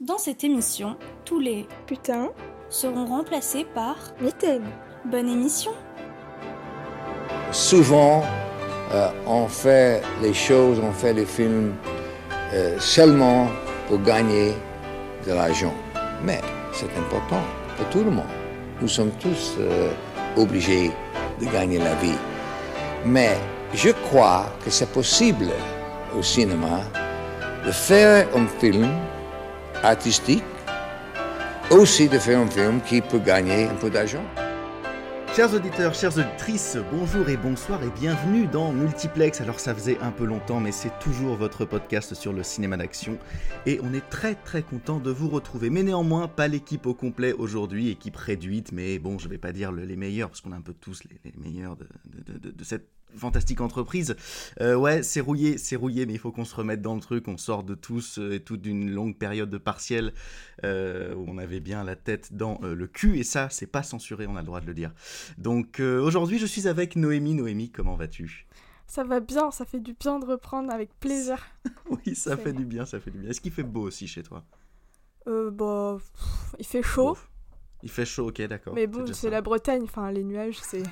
Dans cette émission, tous les putains seront remplacés par mitaines. Bonne émission. Souvent, on fait les choses, on fait les films seulement pour gagner de l'argent. Mais c'est important pour tout le monde. Nous sommes tous obligés de gagner la vie. Mais je crois que c'est possible au cinéma de faire un film artistique, aussi de faire un film qui peut gagner un peu d'argent. Chers auditeurs, chères auditrices, bonjour et bonsoir et bienvenue dans Multiplex. Alors ça faisait un peu longtemps, mais c'est toujours votre podcast sur le cinéma d'action et on est très content de vous retrouver. Mais néanmoins, pas l'équipe au complet aujourd'hui, équipe réduite, mais bon, je vais pas dire les meilleurs parce qu'on a un peu tous les meilleurs de cette fantastique entreprise. Ouais, c'est rouillé, mais il faut qu'on se remette dans le truc. On sort de tous et toutes d'une longue période de partiel où on avait bien la tête dans le cul, et ça, c'est pas censuré, on a le droit de le dire. Donc aujourd'hui, je suis avec Noémie. Noémie, comment vas-tu ? Ça va bien, ça fait du bien de reprendre avec plaisir. Oui, ça fait du bien, ça fait du bien. Est-ce qu'il fait beau aussi chez toi ? Il fait chaud. Ouf. Il fait chaud, ok, d'accord. Mais bon, c'est la Bretagne, enfin les nuages, c'est...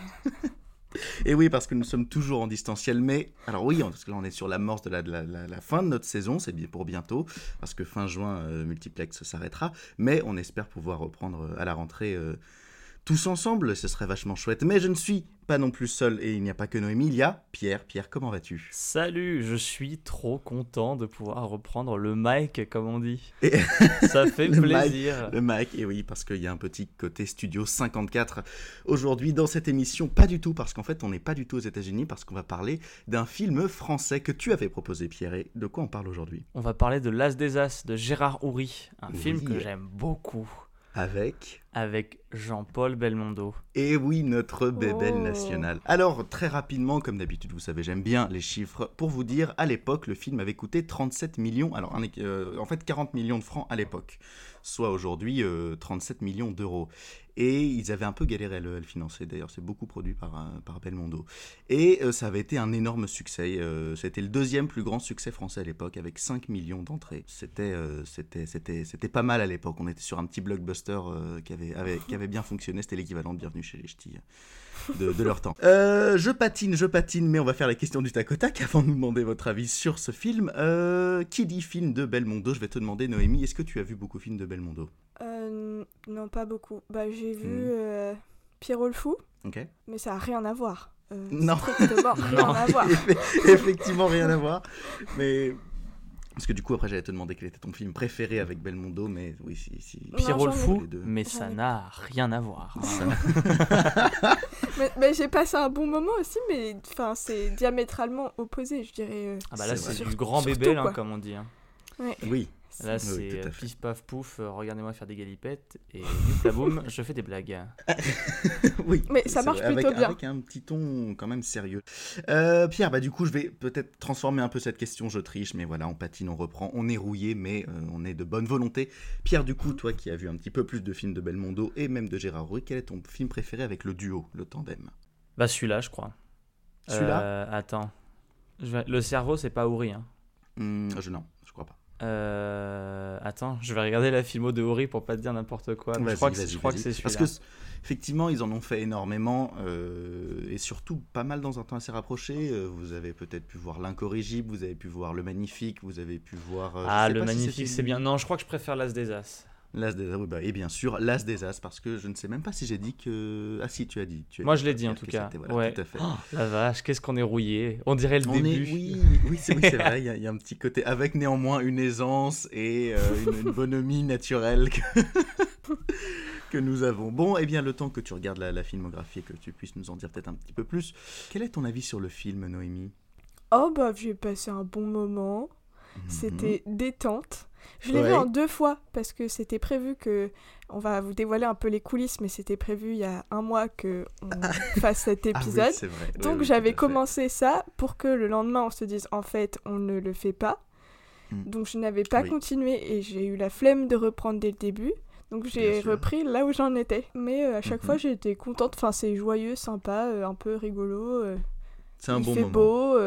Et oui, parce que nous sommes toujours en distanciel, mais... Alors oui, parce que là, on est sur l'amorce de la fin de notre saison, c'est pour bientôt, parce que fin juin, Multiplex s'arrêtera, mais on espère pouvoir reprendre à la rentrée tous ensemble, ce serait vachement chouette. Mais je ne suis pas non plus seul, et il n'y a pas que Noémie, il y a Pierre. Pierre, comment vas-tu ? Salut, je suis trop content de pouvoir reprendre le mic, comme on dit. Et... ça fait plaisir. Le mic, et oui, parce qu'il y a un petit côté Studio 54 aujourd'hui dans cette émission. Pas du tout, parce qu'en fait, on n'est pas du tout aux États-Unis parce qu'on va parler d'un film français que tu avais proposé, Pierre. Et de quoi on parle aujourd'hui ? On va parler de L'As des As, de Gérard Oury, film que j'aime beaucoup. Avec Jean-Paul Belmondo. Et oui, notre bébelle nationale. Alors, très rapidement, comme d'habitude, vous savez, j'aime bien les chiffres. Pour vous dire, à l'époque, le film avait coûté 37 millions, alors en fait 40 millions de francs à l'époque, soit aujourd'hui 37 millions d'euros. Et ils avaient un peu galéré à le financer, d'ailleurs, c'est beaucoup produit par Belmondo. Et ça avait été un énorme succès, c'était le deuxième plus grand succès français à l'époque, avec 5 millions d'entrées. C'était pas mal à l'époque, on était sur un petit blockbuster qui avait bien fonctionné, c'était l'équivalent de Bienvenue chez les Ch'tis de leur temps. Je patine, mais on va faire la question du tac au tac avant de nous demander votre avis sur ce film. Qui dit film de Belmondo ? Je vais te demander, Noémie, est-ce que tu as vu beaucoup de films de Belmondo ? Non, pas beaucoup. J'ai vu Pierrot le fou, okay. Mais ça n'a rien à voir. Non, effectivement, rien à voir. Mais... parce que du coup, après, j'allais te demander quel était ton film préféré avec Belmondo, mais oui, si. Pierrot le fou, mais ça n'a rien à voir. Hein. mais j'ai passé un bon moment aussi, mais c'est diamétralement opposé, je dirais. Là, c'est du grand bébé, là, comme on dit. Hein. Ouais. Oui. Là, c'est pif paf pouf, regardez-moi faire des galipettes et boum, je fais des blagues. Oui, mais ça marche plutôt bien. Avec un petit ton quand même sérieux. Pierre, du coup, je vais peut-être transformer un peu cette question, je triche, mais voilà, on patine, on reprend, on est rouillé, mais on est de bonne volonté. Pierre, du coup, toi qui as vu un petit peu plus de films de Belmondo et même de Gérard Oury, quel est ton film préféré avec le duo, le tandem ? Celui-là, je crois. Celui-là ? Attends. Le cerveau, c'est pas Oury, hein. Non, je crois pas. Attends, je vais regarder la filmo de Oury pour pas te dire n'importe quoi. Je crois que c'est celui-là. Parce que, effectivement, ils en ont fait énormément et surtout pas mal dans un temps assez rapproché. Vous avez peut-être pu voir L'Incorrigible, vous avez pu voir Le Magnifique, vous avez pu voir. Le Magnifique, c'est bien. Non, je crois que je préfère L'As des As. L'As des As, oui, et bien sûr, L'As des As, parce que je ne sais même pas si j'ai dit que... Ah si, tu as dit. Moi, je l'ai dit, en tout cas. Voilà, ouais. Tout à fait. Oh, la vache, qu'est-ce qu'on est rouillé. On dirait le début. Oui, c'est vrai, il y a un petit côté, avec néanmoins une aisance et une bonhomie naturelle que nous avons. Bon, et bien, le temps que tu regardes la filmographie et que tu puisses nous en dire peut-être un petit peu plus, quel est ton avis sur le film, Noémie ? J'ai passé un bon moment. C'était détente. Je l'ai vu en 2 fois parce que c'était prévu que... On va vous dévoiler un peu les coulisses, mais c'était prévu il y a 1 mois qu'on fasse cet épisode. Ah oui, c'est vrai. Donc j'avais commencé ça pour que le lendemain on se dise en fait on ne le fait pas. Donc je n'avais pas continué et j'ai eu la flemme de reprendre dès le début. Donc j'ai repris là où j'en étais. Mais à chaque fois j'étais contente. Enfin, c'est joyeux, sympa, un peu rigolo. C'est un bon moment. Il fait beau,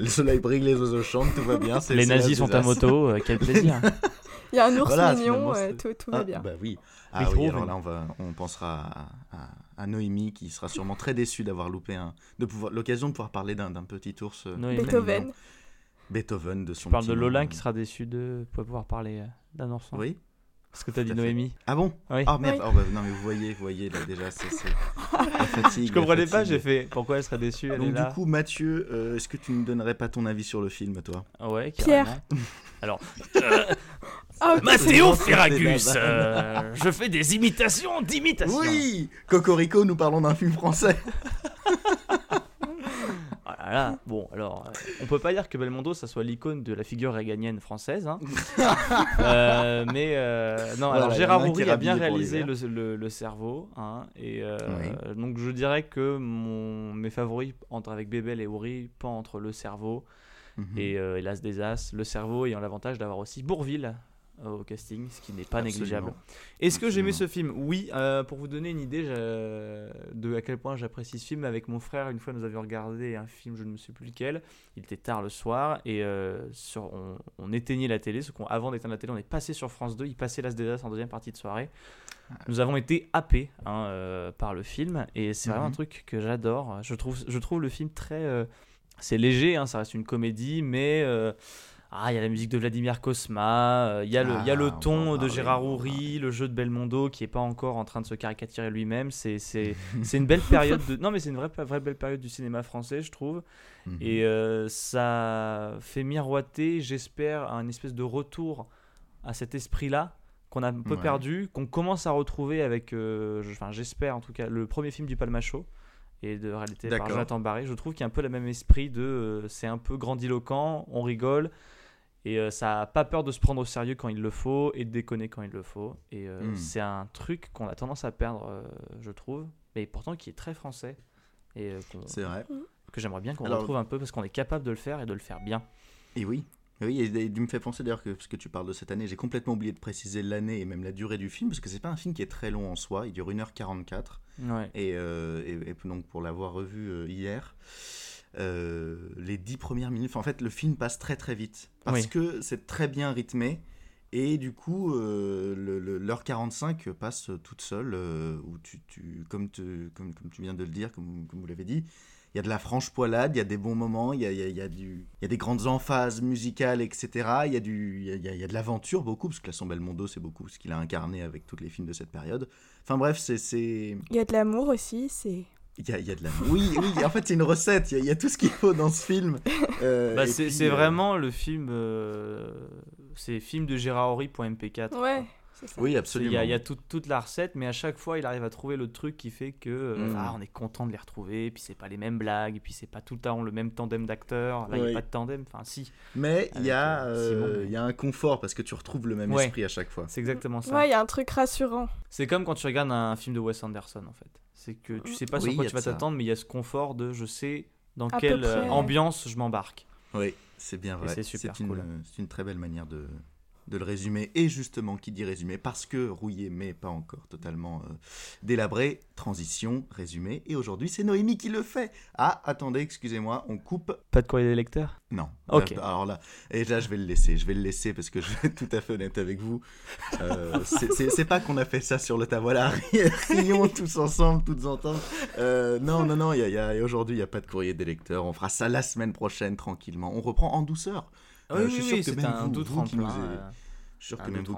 le soleil brille, les oiseaux chantent, tout va bien. Les nazis sont à moto, quel plaisir. Il y a un ours mignon, tout va bien. Bah oui. Ah oui, alors là on pensera à Noémie qui sera sûrement très déçue d'avoir loupé l'occasion de pouvoir parler d'un petit ours. Beethoven. Beethoven de son. Tu parles de Lola qui sera déçue de pouvoir parler d'un ourson. Oui. Parce que t'as dit Noémie. Ah bon ? Oui. Oh merde, oui. Oh, bah, non mais vous voyez là déjà, c'est la fatigue. Je comprenais pas, j'ai fait pourquoi elle serait déçue. Donc du coup Mathieu, est-ce que tu ne donnerais pas ton avis sur le film toi ? Ouais, Pierre. Alors, Mathéo Ferragus, je fais des imitations d'imitations. Oui, Cocorico, nous parlons d'un film français. Voilà. Bon, alors, on peut pas dire que Belmondo, ça soit l'icône de la figure réganienne française, hein. Non, voilà, alors Gérard Oury a bien réalisé le cerveau, hein, et oui. Donc je dirais que mes favoris entrent avec Bebel et Oury, pas entre le cerveau et L'As des As, le cerveau ayant l'avantage d'avoir aussi Bourvil au casting, ce qui n'est pas négligeable. Est-ce que j'aimais ce film ? Oui, pour vous donner une idée de à quel point j'apprécie ce film, avec mon frère, une fois nous avions regardé un film, je ne sais plus lequel, il était tard le soir, et on éteignait la télé, avant d'éteindre la télé, on est passé sur France 2, il passait L'As des As en deuxième partie de soirée. Nous avons été happés par le film, et c'est vraiment un truc que j'adore. Je trouve le film très... c'est léger, hein, ça reste une comédie, mais... il y a la musique de Vladimir Cosma, il y a le ton de Gérard Oury, le jeu de Belmondo qui n'est pas encore en train de se caricaturer lui-même. C'est une belle période Non, mais c'est une vraie belle période du cinéma français, je trouve. Et ça fait miroiter, j'espère, un espèce de retour à cet esprit-là qu'on a un peu perdu, qu'on commence à retrouver avec, j'espère en tout cas, le premier film du Palmashow. Et de réalité par Jonathan Barré, je trouve qu'il y a un peu le même esprit de c'est un peu grandiloquent, on rigole et ça a pas peur de se prendre au sérieux quand il le faut et de déconner quand il le faut et c'est un truc qu'on a tendance à perdre je trouve, mais pourtant qui est très français et c'est vrai. Que j'aimerais bien qu'on retrouve un peu parce qu'on est capable de le faire et de le faire bien. Et oui, et il me fait penser d'ailleurs que parce que tu parles de cette année, j'ai complètement oublié de préciser l'année et même la durée du film, parce que c'est pas un film qui est très long en soi, il dure 1h44. Ouais. Et donc pour l'avoir revu hier, les 10 premières minutes, en fait le film passe très très vite, parce que c'est très bien rythmé, et du coup l'heure 45 passe toute seule, où comme tu viens de le dire, comme vous l'avez dit, il y a de la franche poilade, il y a des bons moments, il y a des grandes emphases musicales, etc. Il y a de l'aventure beaucoup, parce que là, son Belmondo, c'est beaucoup ce qu'il a incarné avec tous les films de cette période. Enfin bref, c'est... Il y a de l'amour aussi, c'est... Il y a de l'amour. Oui, en fait, c'est une recette, il y a tout ce qu'il faut dans ce film. C'est vraiment le film... c'est film de Gérard Oury.mp4. Ouais. Oui, absolument. Il y a toute la recette, mais à chaque fois, il arrive à trouver le truc qui fait que on est content de les retrouver, et puis c'est pas les mêmes blagues, et puis c'est pas tout le temps le même tandem d'acteurs. Là, il n'y a pas de tandem, enfin si. Mais il y a un confort parce que tu retrouves le même esprit à chaque fois. C'est exactement ça. Ouais, il y a un truc rassurant. C'est comme quand tu regardes un film de Wes Anderson en fait. C'est que tu sais pas sur quoi tu vas t'attendre, mais il y a ce confort de je sais dans quelle ambiance je m'embarque. Oui, c'est bien vrai. Et c'est super cool. C'est une très belle manière de le résumer, et justement, qui dit résumé, parce que rouillé, mais pas encore totalement délabré, transition, résumé, et aujourd'hui, c'est Noémie qui le fait. Ah, attendez, excusez-moi, on coupe... Pas de courrier des lecteurs ? Non. Ok. Alors là, et là, je vais le laisser, parce que je vais être tout à fait honnête avec vous. C'est pas qu'on a fait ça sur le tabois, rions tous ensemble, toutes entendre. Non, aujourd'hui, il n'y a pas de courrier des lecteurs, on fera ça la semaine prochaine, tranquillement. On reprend en douceur. Je suis sûr que même vous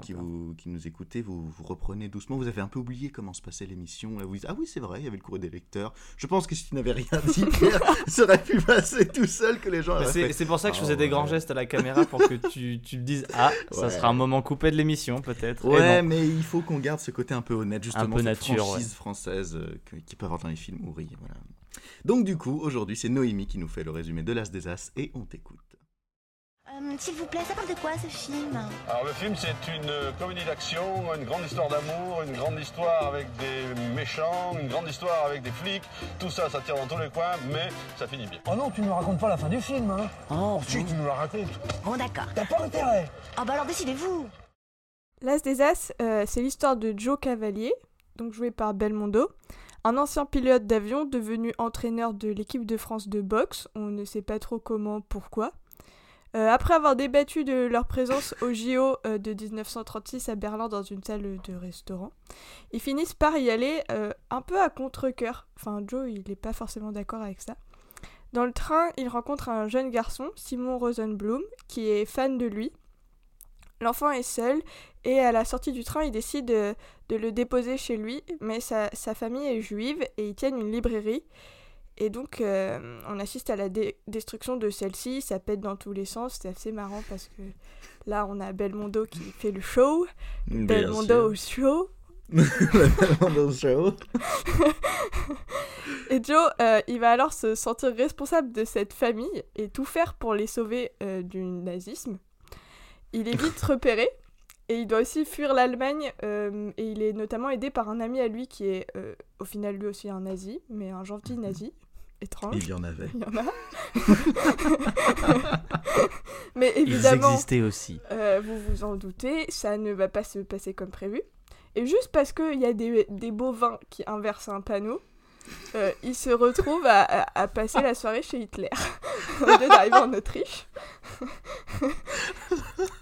qui nous écoutez, vous reprenez doucement. Vous avez un peu oublié comment se passait l'émission. Là, vous dites, ah oui, c'est vrai, il y avait le courrier des lecteurs. Je pense que si tu n'avais rien dit, ça aurait pu passer tout seul, que les gens auraient fait. C'est pour ça que je faisais des grands gestes à la caméra pour que tu te dises, ça sera un moment coupé de l'émission, peut-être. Ouais, mais il faut qu'on garde ce côté un peu honnête, justement, un peu cette nature, franchise française qui peuvent avoir dans les films Oury. Voilà. Donc du coup, aujourd'hui, c'est Noémie qui nous fait le résumé de L'As des As et on t'écoute. S'il vous plaît, ça parle de quoi ce film ? Alors le film, c'est une comédie d'action, une grande histoire d'amour, une grande histoire avec des méchants, une grande histoire avec des flics, tout ça, ça tire dans tous les coins, mais ça finit bien. Oh non, tu ne me racontes pas la fin du film, hein ? Oh, si, tu nous la racontes. Bon, d'accord. T'as pas intérêt. Ah bah alors décidez-vous. L'As des As, c'est l'histoire de Joe Cavalier, donc joué par Belmondo, Un ancien pilote d'avion devenu entraîneur de l'équipe de France de boxe, on ne sait pas trop comment, pourquoi. Après avoir débattu de leur présence au JO de 1936 à Berlin dans une salle de restaurant, ils finissent par y aller un peu à contre-cœur. Enfin, Joe, il n'est pas forcément d'accord avec ça. Dans le train, il rencontre un jeune garçon, Simon Rosenblum, qui est fan de lui. L'enfant est seul et à la sortie du train, il décide de le déposer chez lui, mais sa famille est juive et ils tiennent une librairie. Et donc, on assiste à la destruction de celle-ci, ça pète dans tous les sens, c'est assez marrant parce que là, on a Belmondo qui fait le show, Belmondo au show. Et Joe, il va alors se sentir responsable de cette famille et tout faire pour les sauver du nazisme. Il est vite repéré et il doit aussi fuir l'Allemagne et il est notamment aidé par un ami à lui qui est au final lui aussi un nazi, mais un gentil nazi. Étrange. Il y en avait. Il y en a. Mais évidemment, ils existaient aussi. Vous vous en doutez, ça ne va pas se passer comme prévu. Et juste parce qu'il y a des bovins qui inversent un panneau, il se retrouve à passer la soirée chez Hitler, au lieu d'arriver en Autriche.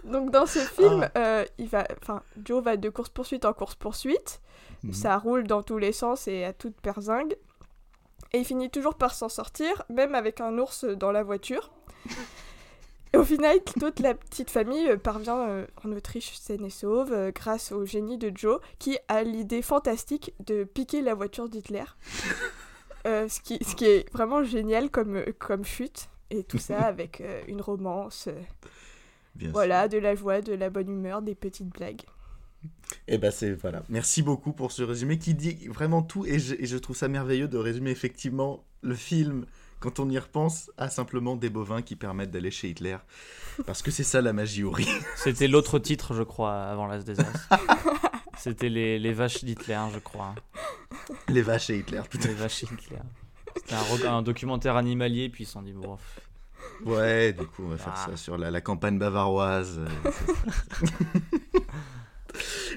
Donc dans ce film, Joe va de course-poursuite en course-poursuite. Ça roule dans tous les sens et à toute perzingue. Et il finit toujours par s'en sortir, même avec un ours dans la voiture. Et au final, toute la petite famille parvient en Autriche saine et sauve grâce au génie de Joe qui a l'idée fantastique de piquer la voiture d'Hitler. Ce qui est vraiment génial comme chute. Et tout ça avec une romance. Bien sûr. De la joie, de la bonne humeur, des petites blagues. Et bah c'est voilà. Merci beaucoup pour ce résumé qui dit vraiment tout. Et je trouve ça merveilleux de résumer effectivement le film. Quand on y repense, à simplement des bovins qui permettent d'aller chez Hitler. Parce que c'est ça la magie Oury. C'était l'autre titre, je crois, avant L'As des As. C'était les vaches d'Hitler, je crois. Les vaches et Hitler, tout à fait. Les vaches et Hitler. C'était un documentaire animalier, puis ils s'en dit, bon. Ouais, du coup, on va faire ça sur la campagne bavaroise.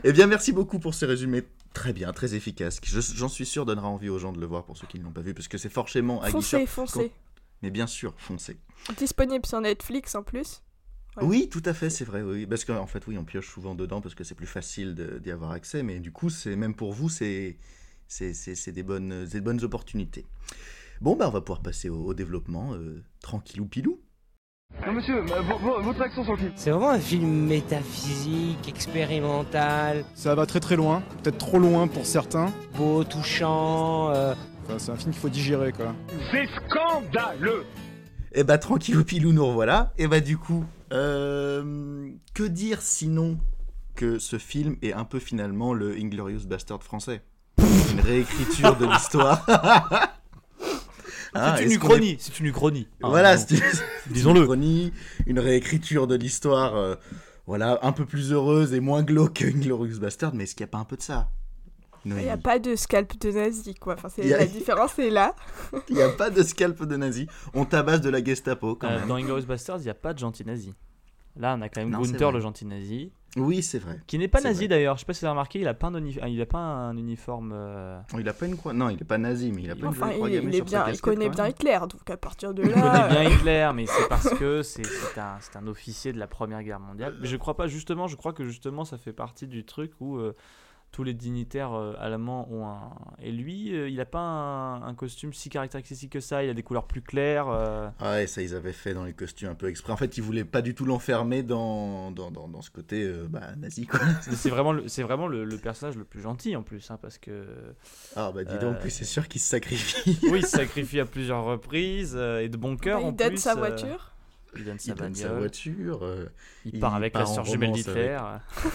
Eh bien, merci beaucoup pour ces résumés très bien, très efficaces. J'en suis sûr donnera envie aux gens de le voir pour ceux qui ne l'ont pas vu, parce que c'est forcément à guichet. Foncez. Mais bien sûr, foncez. Disponible sur Netflix en plus. Voilà. Oui, tout à fait, c'est vrai. Oui. Parce qu'en fait, oui, on pioche souvent dedans parce que c'est plus facile d'y avoir accès. Mais du coup, même pour vous, c'est des bonnes opportunités. Bon, bah, on va pouvoir passer au développement tranquillou pilou. Non monsieur, votre action sur le film. C'est vraiment un film métaphysique, expérimental. Ça va très très loin, peut-être trop loin pour certains. Beau, touchant... Enfin, c'est un film qu'il faut digérer quoi. C'est scandaleux. Eh bah tranquillou pilou nous revoilà. Et bah du coup, que dire sinon que ce film est un peu finalement le Inglourious Basterds français. Une réécriture de l'histoire. Hein, c'est une uchronie. Voilà, disons-le. Une uchronie, une réécriture de l'histoire, voilà, un peu plus heureuse et moins glauque qu'Inglorious Bastard, mais est-ce qu'il n'y a pas un peu de ça? Il n'y a pas de scalp de nazi, quoi. Enfin, la différence est là. Il n'y a pas de scalp de nazi. On tabasse de la Gestapo, quand même. Dans Inglorious Bastard, il n'y a pas de gentil nazi. Là, on a quand même Gunther, le gentil nazi. Oui, c'est vrai. Qui n'est pas nazi d'ailleurs. Je sais pas si vous avez remarqué, il a pas un uniforme. Il a pas une croix. Non, il est pas nazi, mais il a pas une croix gammée sur sa casquette. Il connaît bien Hitler, donc à partir de là. Il connaît bien Hitler, mais c'est parce que c'est un officier de la Première Guerre mondiale. Mais je crois que ça fait partie du truc où tous les dignitaires allemands ont un. Et lui, il a pas un costume si caractéristique que ça. Il a des couleurs plus claires. Ah ouais, ça ils avaient fait dans les costumes un peu exprès. En fait, ils voulaient pas du tout l'enfermer dans ce côté nazi quoi. C'est vraiment le personnage le plus gentil en plus, hein, parce que. Ah bah dis donc, c'est sûr qu'il se sacrifie. Oui, il se sacrifie à plusieurs reprises et de bon cœur en plus. Il donne sa voiture. Il donne sa voiture. Il part avec la sœur jumelle d'Hitler.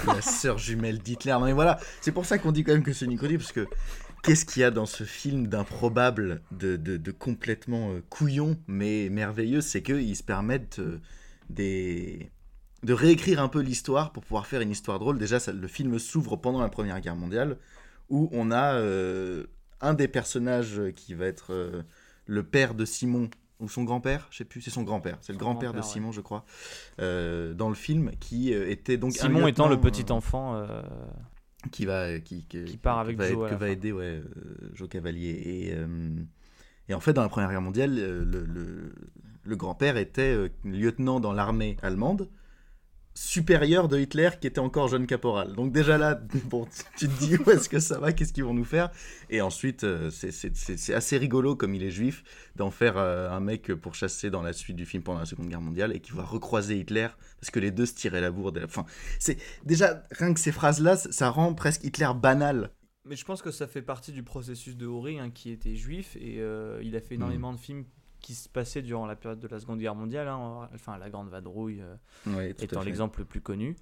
La sœur jumelle d'Hitler. Non mais voilà, c'est pour ça qu'on dit quand même que c'est une icône, parce que qu'est-ce qu'il y a dans ce film d'improbable, de complètement couillon, mais merveilleux, c'est qu'ils se permettent de réécrire un peu l'histoire pour pouvoir faire une histoire drôle. Déjà, le film s'ouvre pendant la Première Guerre mondiale, où on a un des personnages qui va être le père de Simon, ou son grand-père, je sais plus, c'est son grand-père, c'est le grand-père de Simon, ouais. Je crois, dans le film, qui était donc... Simon étant le petit enfant... qui part avec Joe, que va aider Joe Cavalier. Et en fait, dans la Première Guerre mondiale, le grand-père était lieutenant dans l'armée allemande, supérieur de Hitler qui était encore jeune caporal. Donc déjà là, bon, tu te dis où est-ce que ça va, qu'est-ce qu'ils vont nous faire? Et ensuite, c'est assez rigolo, comme il est juif, d'en faire un mec pourchassé dans la suite du film pendant la Seconde Guerre mondiale et qui va recroiser Hitler parce que les deux se tiraient la bourre. Enfin, c'est déjà rien que ces phrases-là, ça rend presque Hitler banal. Mais je pense que ça fait partie du processus de Oury, qui était juif, et il a fait énormément de films qui se passait durant la période de la Seconde Guerre mondiale, enfin La Grande Vadrouille étant l'exemple le plus connu.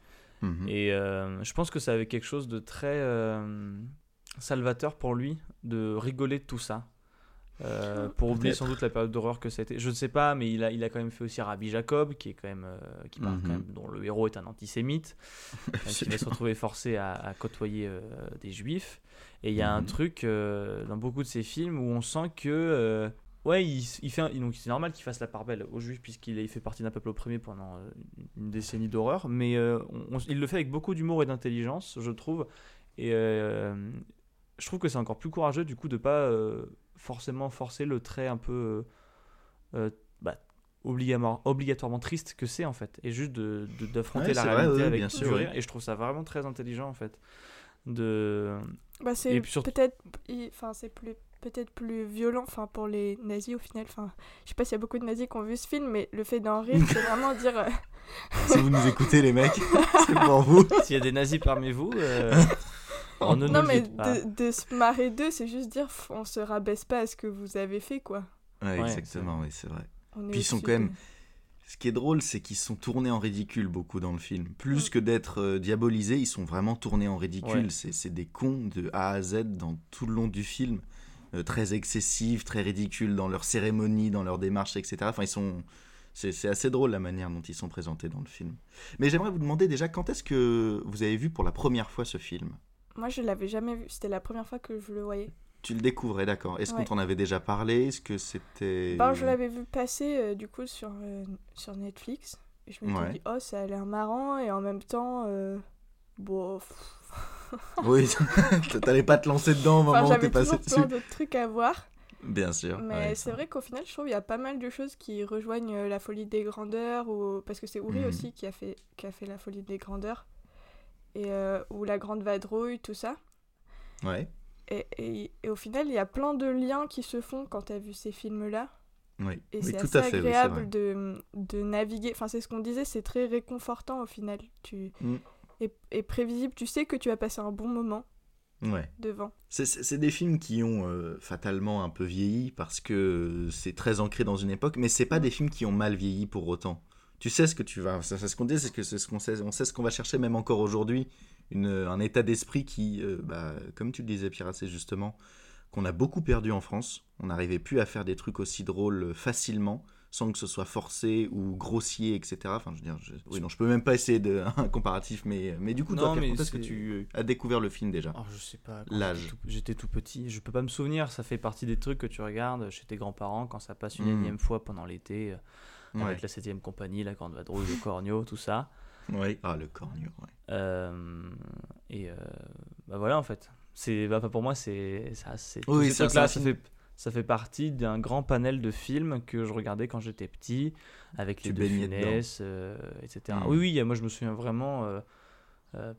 Et je pense que ça avait quelque chose de très salvateur pour lui de rigoler de tout ça, pour oublier sans doute la période d'horreur que c'était. Je ne sais pas, mais il a quand même fait aussi Rabbi Jacob, qui est quand même qui parle quand même, dont le héros est un antisémite, qui va se retrouver forcé à côtoyer des juifs. Et il y a un truc dans beaucoup de ces films où on sent que ouais, donc c'est normal qu'il fasse la part belle aux juifs puisqu'il fait partie d'un peuple opprimé pendant une décennie d'horreur, mais il le fait avec beaucoup d'humour et d'intelligence, je trouve, et je trouve que c'est encore plus courageux du coup de pas forcément forcer le trait un peu obligatoirement triste que c'est en fait, et juste d'affronter la réalité avec bien sûr, du rire, et je trouve ça vraiment très intelligent en fait. C'est peut-être plus violent, enfin pour les nazis au final, enfin je sais pas s'il y a beaucoup de nazis qui ont vu ce film, mais le fait d'en rire, c'est vraiment dire si vous nous écoutez les mecs, c'est pour vous. S'il y a des nazis parmi vous, non mais de se marrer d'eux, c'est juste dire on se rabaisse pas à ce que vous avez fait quoi. Ouais, exactement, oui c'est vrai. Puis ils sont quand même, ce qui est drôle c'est qu'ils sont tournés en ridicule beaucoup dans le film, plus que d'être diabolisés, ils sont vraiment tournés en ridicule, c'est des cons de A à Z dans tout le long du film. Très excessifs, très ridicules dans leurs cérémonies, dans leurs démarches, etc. Enfin, c'est assez drôle la manière dont ils sont présentés dans le film. Mais j'aimerais vous demander déjà, quand est-ce que vous avez vu pour la première fois ce film ? Moi, je ne l'avais jamais vu. C'était la première fois que je le voyais. Tu le découvrais, d'accord. Est-ce qu'on t'en avait déjà parlé ? Est-ce que c'était... je l'avais vu passer, du coup, sur Netflix. Et je me suis dit, oh, ça a l'air marrant. Et en même temps, oui, t'allais pas te lancer dedans au moment où t'es passé dessus. J'avais toujours plein d'autres trucs à voir. Bien sûr. Mais c'est vrai qu'au final, je trouve qu'il y a pas mal de choses qui rejoignent La Folie des grandeurs, parce que c'est Oury aussi qui a fait La Folie des grandeurs, et ou La Grande Vadrouille, tout ça. Ouais. Et au final, il y a plein de liens qui se font quand t'as vu ces films-là. Oui. Et c'est assez agréable de naviguer. Enfin, c'est ce qu'on disait, c'est très réconfortant au final. Et prévisible, tu sais que tu vas passer un bon moment devant. C'est des films qui ont fatalement un peu vieilli parce que c'est très ancré dans une époque, mais c'est pas des films qui ont mal vieilli pour autant. Tu sais ce que tu vas... C'est ce qu'on dit, on sait ce qu'on va chercher même encore aujourd'hui, un état d'esprit qui, comme tu le disais Pierre, c'est justement qu'on a beaucoup perdu en France, on n'arrivait plus à faire des trucs aussi drôles facilement, sans que ce soit forcé ou grossier, etc. Enfin, je veux dire, je peux même pas essayer de un comparatif, mais du coup, quand est-ce que tu as découvert le film déjà ? Je sais pas. L'âge. J'étais tout petit, je peux pas me souvenir. Ça fait partie des trucs que tu regardes chez tes grands-parents quand ça passe une énième fois pendant l'été, avec la 7ème compagnie, La Grande Vadrouille, le Corneau, tout ça. Oui. Ah, le Corneau. Ouais. Voilà en fait. Pour moi, c'est ça. C'est oui, ces trucs-là, ça fait. Ça fait partie d'un grand panel de films que je regardais quand j'étais petit, avec les deux Funès, etc. Oui, moi je me souviens vraiment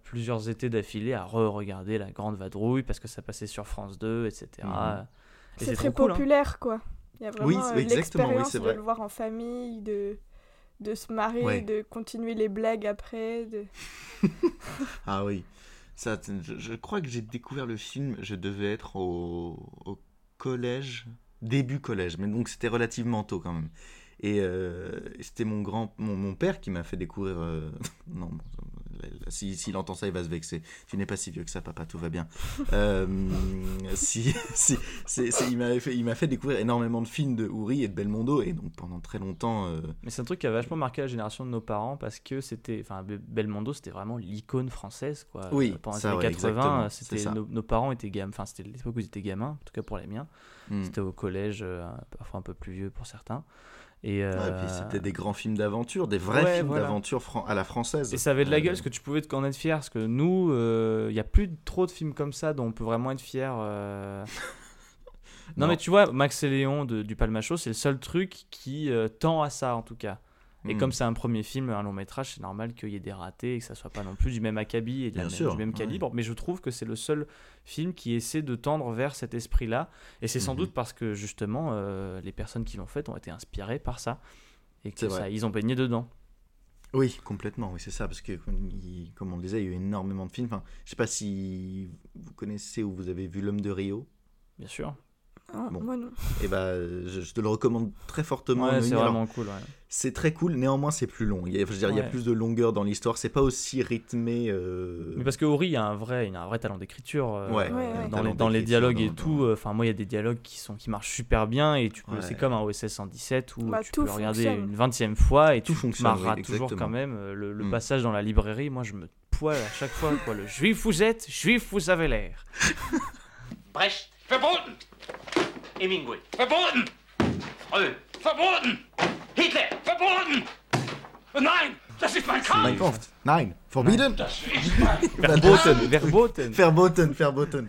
plusieurs étés d'affilée à re-regarder La Grande Vadrouille parce que ça passait sur France 2, etc. Et c'est très populaire, cool, quoi. Il y a vraiment l'expérience de le voir en famille, de se marrer, de continuer les blagues après. Ah oui, ça, je crois que j'ai découvert le film, je devais être au collège, début collège, mais donc c'était relativement tôt quand même. Et c'était mon père qui m'a fait découvrir... non, s'il entend ça, il va se vexer. Tu n'es pas si vieux que ça, papa, tout va bien. Il m'a fait découvrir énormément de films de Oury et de Belmondo, et donc pendant très longtemps... Mais c'est un truc qui a vachement marqué la génération de nos parents, parce que Belmondo, c'était vraiment l'icône française, quoi. Oui, pendant les années 80, nos parents étaient gamins, enfin c'était l'époque où ils étaient gamins, en tout cas pour les miens. C'était au collège, parfois un peu plus vieux pour certains. Et puis c'était des grands films d'aventure, des vrais films d'aventure à la française. Et ça avait de la gueule, parce que tu pouvais en être fier. Parce que nous, il n'y a plus trop de films comme ça dont on peut vraiment être fier. Non, mais tu vois, Max et Léon du Palmashow, c'est le seul truc qui tend à ça en tout cas. Et comme c'est un premier film, un long métrage, c'est normal qu'il y ait des ratés et que ça soit pas non plus du même acabit et du même calibre. Mais je trouve que c'est le seul film qui essaie de tendre vers cet esprit-là. Et c'est sans doute parce que justement, les personnes qui l'ont fait ont été inspirées par ça et que ils ont baigné dedans. Oui, complètement. Oui, c'est ça, parce que comme on le disait, il y a eu énormément de films. Enfin, je sais pas si vous connaissez ou vous avez vu L'Homme de Rio. Bien sûr. Bon. Moi non. Et je te le recommande très fortement. Ouais, c'est vraiment cool. Ouais. C'est très cool, néanmoins c'est plus long. Il y a plus de longueur dans l'histoire, c'est pas aussi rythmé. Mais parce que Oury a un vrai talent d'écriture dans les dialogues et tout. Enfin moi il y a des dialogues qui marchent super bien et tu peux, c'est comme un OSS 117 où tu peux regarder une 20e fois et tout marrera toujours quand même. Le passage dans la librairie, moi je me poil à chaque fois. Quoi, le juif vous êtes, juif vous avez l'air. Brecht, verboten. Hemingway, verboten. Freud, verboten. Hitler, verboten! Nein, das ist mein Kampf! Nein, verbieten! Das ist mein Verboten! Verboten, pas verbieten.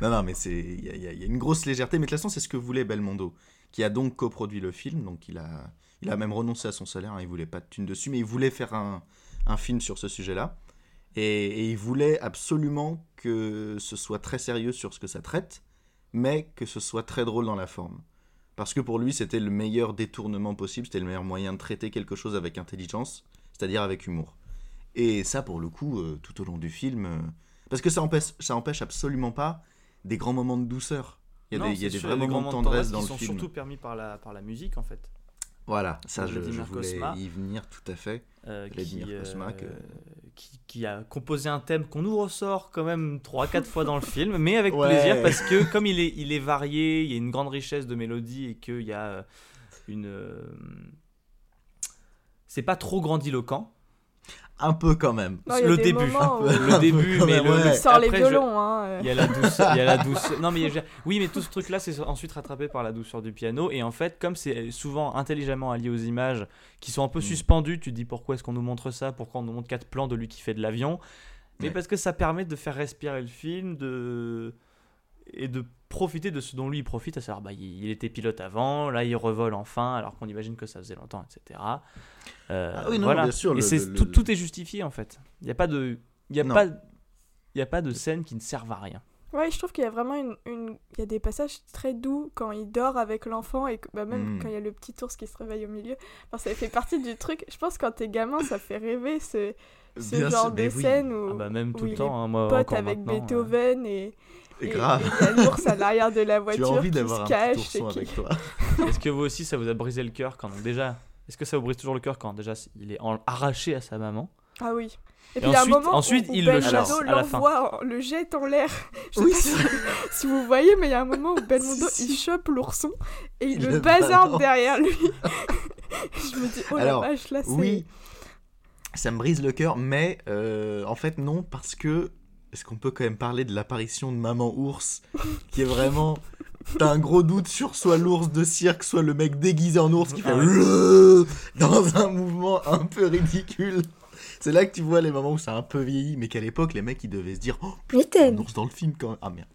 Non, mais il y a une grosse légèreté, mais de toute façon, c'est ce que voulait Belmondo, qui a donc coproduit le film, donc il a même renoncé à son salaire, il voulait pas de thunes dessus, mais il voulait faire un film sur ce sujet-là, et il voulait absolument que ce soit très sérieux sur ce que ça traite, mais que ce soit très drôle dans la forme. Parce que pour lui, c'était le meilleur détournement possible, c'était le meilleur moyen de traiter quelque chose avec intelligence, c'est-à-dire avec humour. Et ça, pour le coup, tout au long du film... parce que ça empêche absolument pas des grands moments de douceur. Il y a des vrais moments de tendresse dans le film. Qui sont surtout permis par la musique, en fait. Voilà, ça, je voulais y venir tout à fait. Vladimir Cosma, qui a composé un thème qu'on nous ressort quand même 3-4 fois dans le film, mais avec plaisir, parce que comme il est varié, il y a une grande richesse de mélodies et qu'il y a c'est pas trop grandiloquent. Un peu quand même. Non, le début. Il sort les violons. Il y a la douceur. Non, mais mais tout ce truc-là, c'est ensuite rattrapé par la douceur du piano. Et en fait, comme c'est souvent intelligemment allié aux images qui sont un peu suspendues, tu te dis pourquoi est-ce qu'on nous montre ça ? Pourquoi on nous montre 4 plans de lui qui fait de l'avion ? Mais parce que ça permet de faire respirer le film, et de profiter de ce dont lui il profite, à savoir il était pilote avant, là il revole enfin, alors qu'on imagine que ça faisait longtemps, etc. Bien sûr, et tout est justifié en fait. Il n'y a pas de scènes qui ne servent à rien. Ouais, je trouve qu'il y a vraiment il y a des passages très doux quand il dort avec l'enfant et même quand il y a le petit ours qui se réveille au milieu. Enfin, ça fait partie du truc. Je pense que quand t'es gamin, ça fait rêver ce genre de scène où pote avec Beethoven et grave. Il y a l'ours à l'arrière de la voiture. Tu as envie d'avoir un petit ourson avec toi. Est-ce que vous aussi, ça vous a brisé le cœur quand déjà... Est-ce que ça vous brise toujours le cœur quand déjà il est arraché à sa maman ? Ah oui. Et puis ensuite il le chasse à la fin. Le jette en l'air. Si vous voyez, mais il y a un moment où Belmondo il chope l'ourson et il le bazarde derrière lui. Je me dis la vache là c'est... Oui, ça me brise le cœur, mais en fait non, parce que... Est-ce qu'on peut quand même parler de l'apparition de Maman Ours, qui est vraiment... T'as un gros doute sur soit l'ours de cirque, soit le mec déguisé en ours qui fait dans un mouvement un peu ridicule. C'est là que tu vois les moments où ça a un peu vieilli, mais qu'à l'époque, les mecs, ils devaient se dire « Oh, putain, un ours dans le film quand même !» Ah merde.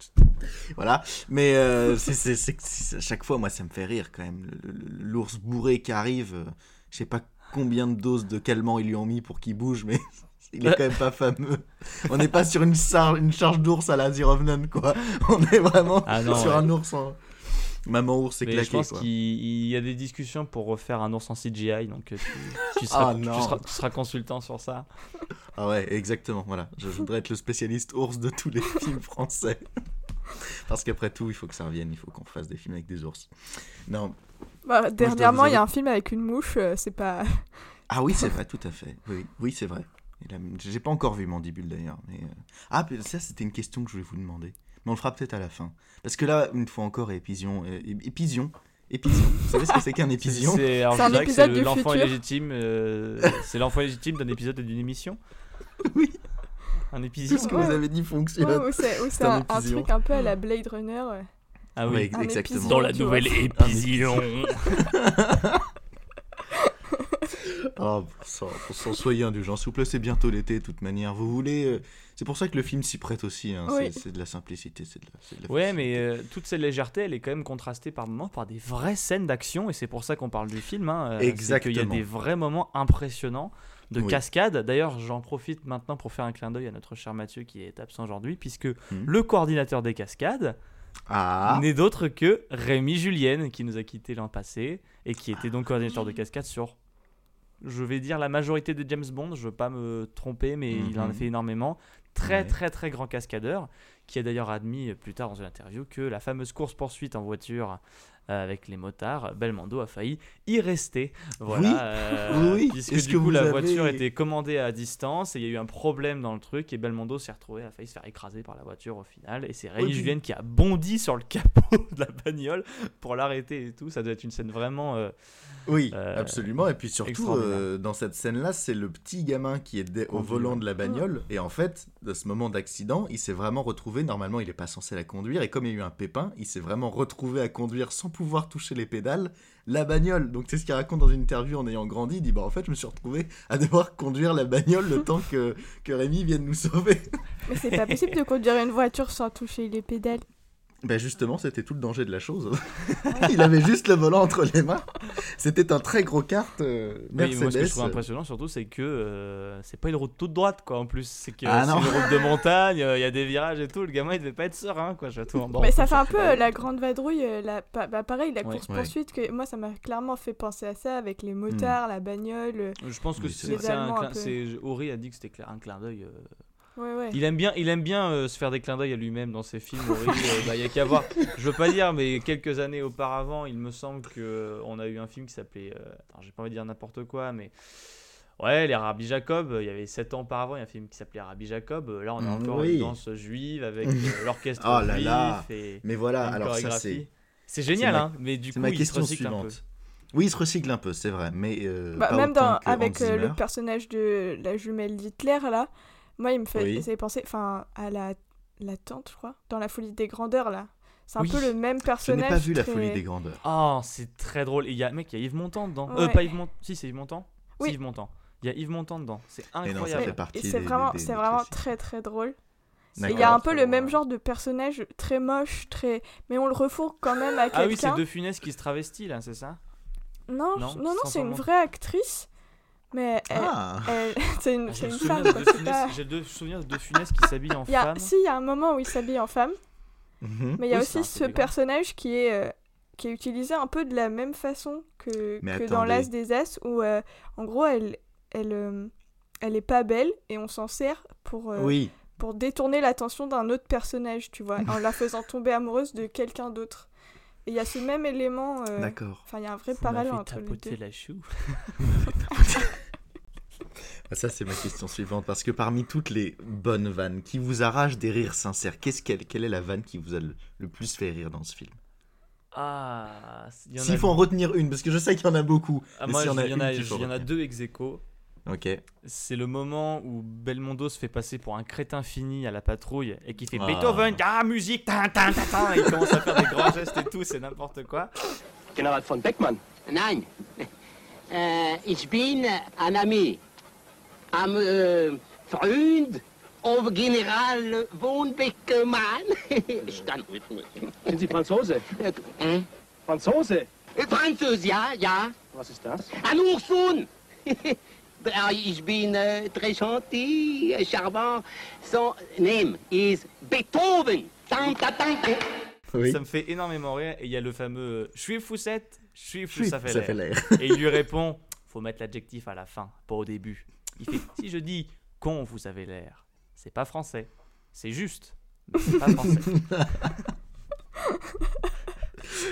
Voilà. Mais c'est à chaque fois, moi, ça me fait rire quand même. L'ours bourré qui arrive, je sais pas combien de doses de calmant ils lui ont mis pour qu'il bouge, mais... Il est quand même pas fameux. On n'est pas sur une charge d'ours à la The Revenant, quoi. On est vraiment un ours en... Maman ours est claqué, quoi. Je pense qu'il y a des discussions pour refaire un ours en CGI, donc tu seras consultant sur ça. Ah ouais, exactement, voilà. Je voudrais être le spécialiste ours de tous les films français. Parce qu'après tout, il faut que ça revienne, il faut qu'on fasse des films avec des ours. Non. Bah, dernièrement, il y a un film avec une mouche, c'est pas... Ah oui, c'est vrai, tout à fait. Oui, c'est vrai. J'ai pas encore vu Mandibule d'ailleurs. Mais... Ah, ça c'était une question que je voulais vous demander. Mais on le fera peut-être à la fin. Parce que là, une fois encore, épision. Vous savez ce que c'est qu'un épision ? C'est un épisode du l'enfant futur. Illégitime, c'est l'enfant illégitime d'un épisode et d'une émission ? Oui. Un épision. C'est ce que vous avez dit fonctionne. Ou c'est un truc un peu à la Blade Runner. Ah oui, ouais, exactement. Dans la nouvelle épision. Ah, pour s'en soyez indulgents, s'il vous plaît, c'est bientôt l'été, de toute manière. Vous voulez. C'est pour ça que le film s'y prête aussi. Hein, oui. C'est de la simplicité. C'est de la ouais, facilité. Mais toute cette légèreté, elle est quand même contrastée par moments par des vraies scènes d'action, et c'est pour ça qu'on parle du film. Hein, exactement. C'est qu'il y a des vrais moments impressionnants de cascade. D'ailleurs, j'en profite maintenant pour faire un clin d'œil à notre cher Mathieu qui est absent aujourd'hui, puisque le coordinateur des cascades. N'est d'autre que Rémi Julienne, qui nous a quittés l'an passé et qui était donc coordinateur de cascade sur, je vais dire, la majorité des James Bond, je ne veux pas me tromper, mais il en a fait énormément. Très grand cascadeur, qui a d'ailleurs admis plus tard dans une interview que la fameuse course-poursuite en voiture avec les motards, Belmondo a failli y rester. Voilà, oui. Puisque est-ce du coup la voiture était commandée à distance et il y a eu un problème dans le truc et Belmondo s'est retrouvé, a failli se faire écraser par la voiture au final, et c'est Rémi Julien qui a bondi sur le capot de la bagnole pour l'arrêter et tout. Ça doit être une scène vraiment absolument. Et puis surtout dans cette scène là, c'est le petit gamin qui est au volant de la bagnole et en fait de ce moment d'accident, il s'est vraiment retrouvé, normalement il n'est pas censé la conduire, et comme il y a eu un pépin, il s'est vraiment retrouvé à conduire sans pouvoir toucher les pédales, la bagnole. Donc c'est ce qu'il raconte dans une interview en ayant grandi, il dit bah en fait je me suis retrouvé à devoir conduire la bagnole le temps que Rémi vienne nous sauver. Mais c'est pas possible de conduire une voiture sans toucher les pédales. Ben justement, c'était tout le danger de la chose. Il avait juste le volant entre les mains. C'était un très gros kart Mercedes. Moi, ce que je trouve impressionnant surtout, c'est que c'est pas une route toute droite, quoi. En plus, c'est que c'est une route de montagne, il y a des virages et tout. Le gamin, il devait pas être serein, quoi. Mais ça fait un peu la Grande Vadrouille, pareil, la course poursuite. Que moi, ça m'a clairement fait penser à ça avec les motards, la bagnole. Je pense que Oury a dit que c'était un clin d'œil. Ouais. Il aime bien se faire des clins d'œil à lui-même dans ses films. Il y a qu'à voir. Je veux pas dire, mais quelques années auparavant, il me semble que on a eu un film qui s'appelait. J'ai pas envie de dire n'importe quoi, mais ouais, les Rabbi Jacob. Il y avait 7 ans auparavant, il y a un film qui s'appelait Rabbi Jacob. Là, on est encore une danse juive avec l'orchestre juif. Et mais voilà, alors ça c'est génial, c'est mais du coup, ma question il se recycle suivante. Un peu. Oui, il se recycle un peu, c'est vrai, mais pas même autant avec le personnage de la jumelle d'Hitler là. Moi, il me fait essayer de penser à la tante, je crois, dans La Folie des grandeurs, là. C'est un peu le même personnage. Je n'ai pas vu La Folie des grandeurs. Oh, c'est très drôle. Il y a Yves Montand dedans. Ouais. Pas Yves Montand. Si, c'est Yves Montand. Oui. C'est Yves Montand. Il y a Yves Montand dedans. C'est incroyable. Et non, ça fait partie c'est vraiment très, très drôle. Il y a un peu le même genre de personnage, très moche, très... Mais on le refourgue quand même à quelqu'un. Ah oui, c'est De Funès qui se travestit, là, c'est ça ? Non, c'est une vraie actrice. Mais c'est une femme. J'ai deux souvenirs de Funès qui s'habille en femme. Si, il y a un moment où il s'habille en femme. Mais il y a aussi ce personnage qui est utilisé un peu de la même façon que dans L'As des As, où en gros elle est pas belle et on s'en sert pour détourner l'attention d'un autre personnage, tu vois, en la faisant tomber amoureuse de quelqu'un d'autre. Et il y a ce même élément. D'accord. Enfin, il y a un vrai parallèle entre les deux. Vous m'avez tapoté la chou. Ça, c'est ma question suivante, parce que parmi toutes les bonnes vannes qui vous arrachent des rires sincères, quelle est la vanne qui vous a le plus fait rire dans ce film ? S'il faut en retenir une, parce que je sais qu'il y en a beaucoup. Il y en a deux ex-aequo. Okay. C'est le moment où Belmondo se fait passer pour un crétin fini à la patrouille et qui fait Beethoven, musique, tin, il commence à faire des grands gestes et tout, c'est n'importe quoi. General von Beckmann. Nein, ich bin un ami. Am Freund of General von Beckmann. Sind Sie Franzose? Franzose? Franzose, ja. Was ist das? Ein Ursun. Ich bin très gentil, charmant. Son name is Beethoven. Ça me fait énormément rire. Et il y a le fameux « Je suis foussette, je suis fou, ça fait l'air ». Et il lui répond « Faut mettre l'adjectif à la fin, pas au début ». Il fait, si je dis con, vous avez l'air, c'est pas français, c'est juste, mais c'est pas français.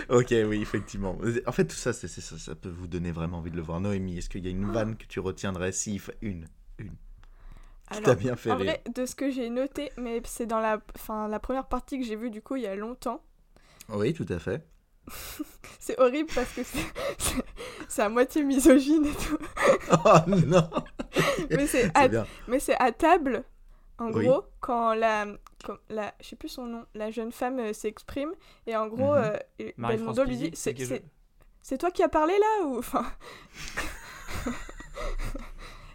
Ok, oui, effectivement. En fait, tout ça, ça peut vous donner vraiment envie de le voir. Noémie, est-ce qu'il y a une vanne que tu retiendrais si une qui t'a bien fait rire? En vrai, de ce que j'ai noté, mais c'est dans la première partie que j'ai vue, du coup, il y a longtemps. Oui, tout à fait. C'est horrible parce que c'est à moitié misogyne et tout. Oh non. Mais c'est à table En gros, quand la je sais plus son nom, la jeune femme s'exprime, et en gros, Belmondo lui dit « C'est toi qui as parlé là ?» ou enfin...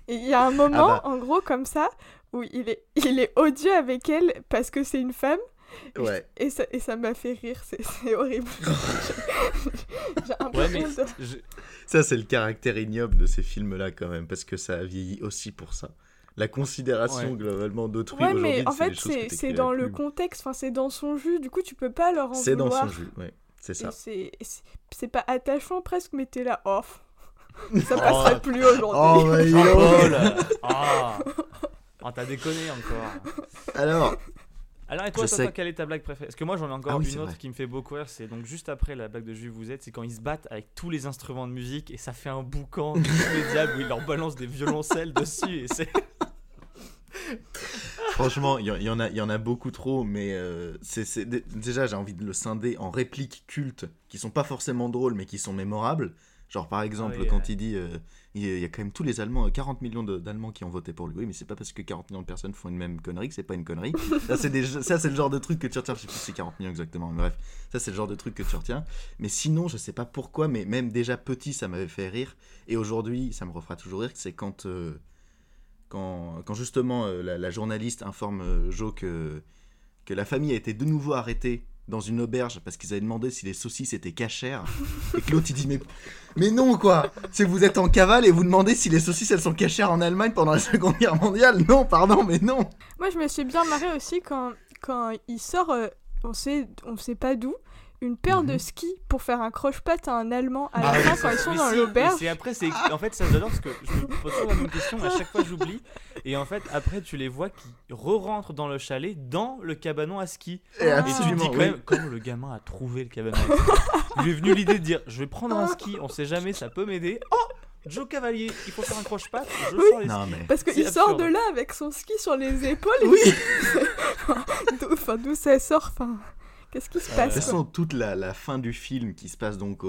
Il y a un moment, en gros, comme ça, où il est odieux avec elle parce que c'est une femme. Ouais. Et ça m'a fait rire, c'est horrible. J'ai l'impression Ça, c'est le caractère ignoble de ces films-là, quand même, parce que ça a vieilli aussi pour ça. La considération globalement d'autrui aujourd'hui, mais en fait, c'est dans le contexte, c'est dans son jus, du coup, tu peux pas leur en vouloir. C'est dans son jus, c'est ça. C'est pas attachant presque, mais t'es là, off. Ça passerait plus aujourd'hui. Oh, t'as déconné encore. Alors, et toi, quelle est ta blague préférée ? Parce que moi, j'en ai encore une autre qui me fait beaucoup rire. C'est donc juste après la blague de Jules Vous êtes, c'est quand ils se battent avec tous les instruments de musique et ça fait un boucan immédiat où ils leur balancent des violoncelles dessus. Et c'est... Franchement, il y en a beaucoup trop, mais déjà, j'ai envie de le scinder en répliques cultes qui sont pas forcément drôles, mais qui sont mémorables. Genre, par exemple, quand il dit... Il y a quand même tous les Allemands, 40 millions d'Allemands qui ont voté pour lui. Oui, mais c'est pas parce que 40 millions de personnes font une même connerie que c'est pas une connerie. Ça, c'est le genre de truc que tu retiens. Je sais plus si c'est 40 millions exactement, mais bref. Ça, c'est le genre de truc que tu retiens. Mais sinon, je sais pas pourquoi, mais même déjà petit, ça m'avait fait rire. Et aujourd'hui, ça me refera toujours rire. C'est quand justement, la journaliste informe Jo que la famille a été de nouveau arrêtée dans une auberge parce qu'ils avaient demandé si les saucisses étaient cachères, et que l'autre il dit mais non quoi, c'est que vous êtes en cavale et vous demandez si les saucisses elles sont cachères en Allemagne pendant la Seconde Guerre mondiale. Non, pardon, mais non. Moi je me suis bien marrée aussi quand il sort on sait pas d'où une paire de skis pour faire un croche-patte à un Allemand à la fin quand ils sont dans l'auberge. C'est après, en fait, ça j'adore parce que je me pose toujours la même question, à chaque fois j'oublie. Et en fait, après, tu les vois qui re-rentrent dans le chalet, dans le cabanon à ski. Et tu te dis quand même, comment le gamin a trouvé le cabanon à ski. Il lui est venu l'idée de dire, je vais prendre un ski, on sait jamais, ça peut m'aider. Oh, Joe Cavalier, il faut faire un croche-patte, je sors les skis. Mais... Parce qu'il sort de là avec son ski sur les épaules. Et d'où ça sort, qu'est-ce qui se passe? De toute façon, toute la fin du film qui se passe donc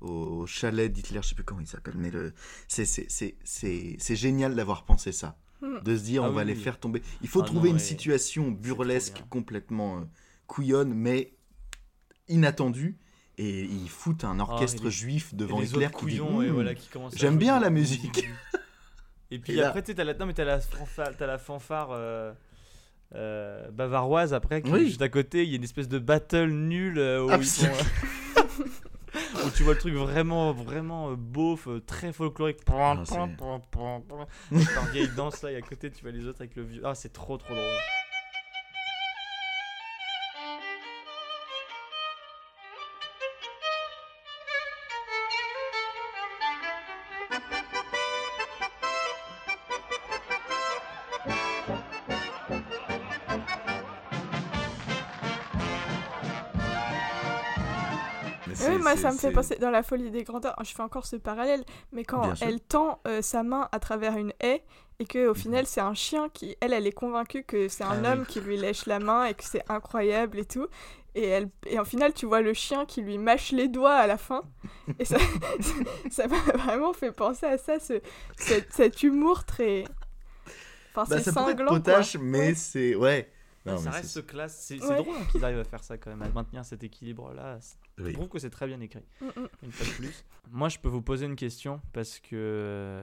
au chalet d'Hitler, je sais plus comment il s'appelle, mais c'est génial d'avoir pensé ça, de se dire on va les faire tomber. Il faut trouver une situation burlesque complètement couillonne, mais inattendue. Et ils foutent un orchestre juif devant Hitler qui dit j'aime bien la musique. Et puis après, tu sais, t'as la fanfare. Bavaroise après juste à côté il y a une espèce de battle nulle où tu vois le truc vraiment beauf, très folklorique, par vieille danse là, et à côté tu vois les autres avec le vieux, c'est trop drôle. Ça me fait penser dans La Folie des grandeurs, je fais encore ce parallèle, mais quand elle tend sa main à travers une haie et qu'au final c'est un chien qui, elle est convaincue que c'est un homme qui lui lèche la main et que c'est incroyable et tout, et en final tu vois le chien qui lui mâche les doigts à la fin, et ça ça m'a vraiment fait penser à ça, cet humour très... c'est cinglant, ça peut être potache, mais c'est... Non, ça reste classe, c'est drôle qu'ils arrivent à faire ça quand même, à maintenir cet équilibre-là. Je trouve que c'est très bien écrit, une fois de plus. Moi, je peux vous poser une question, parce que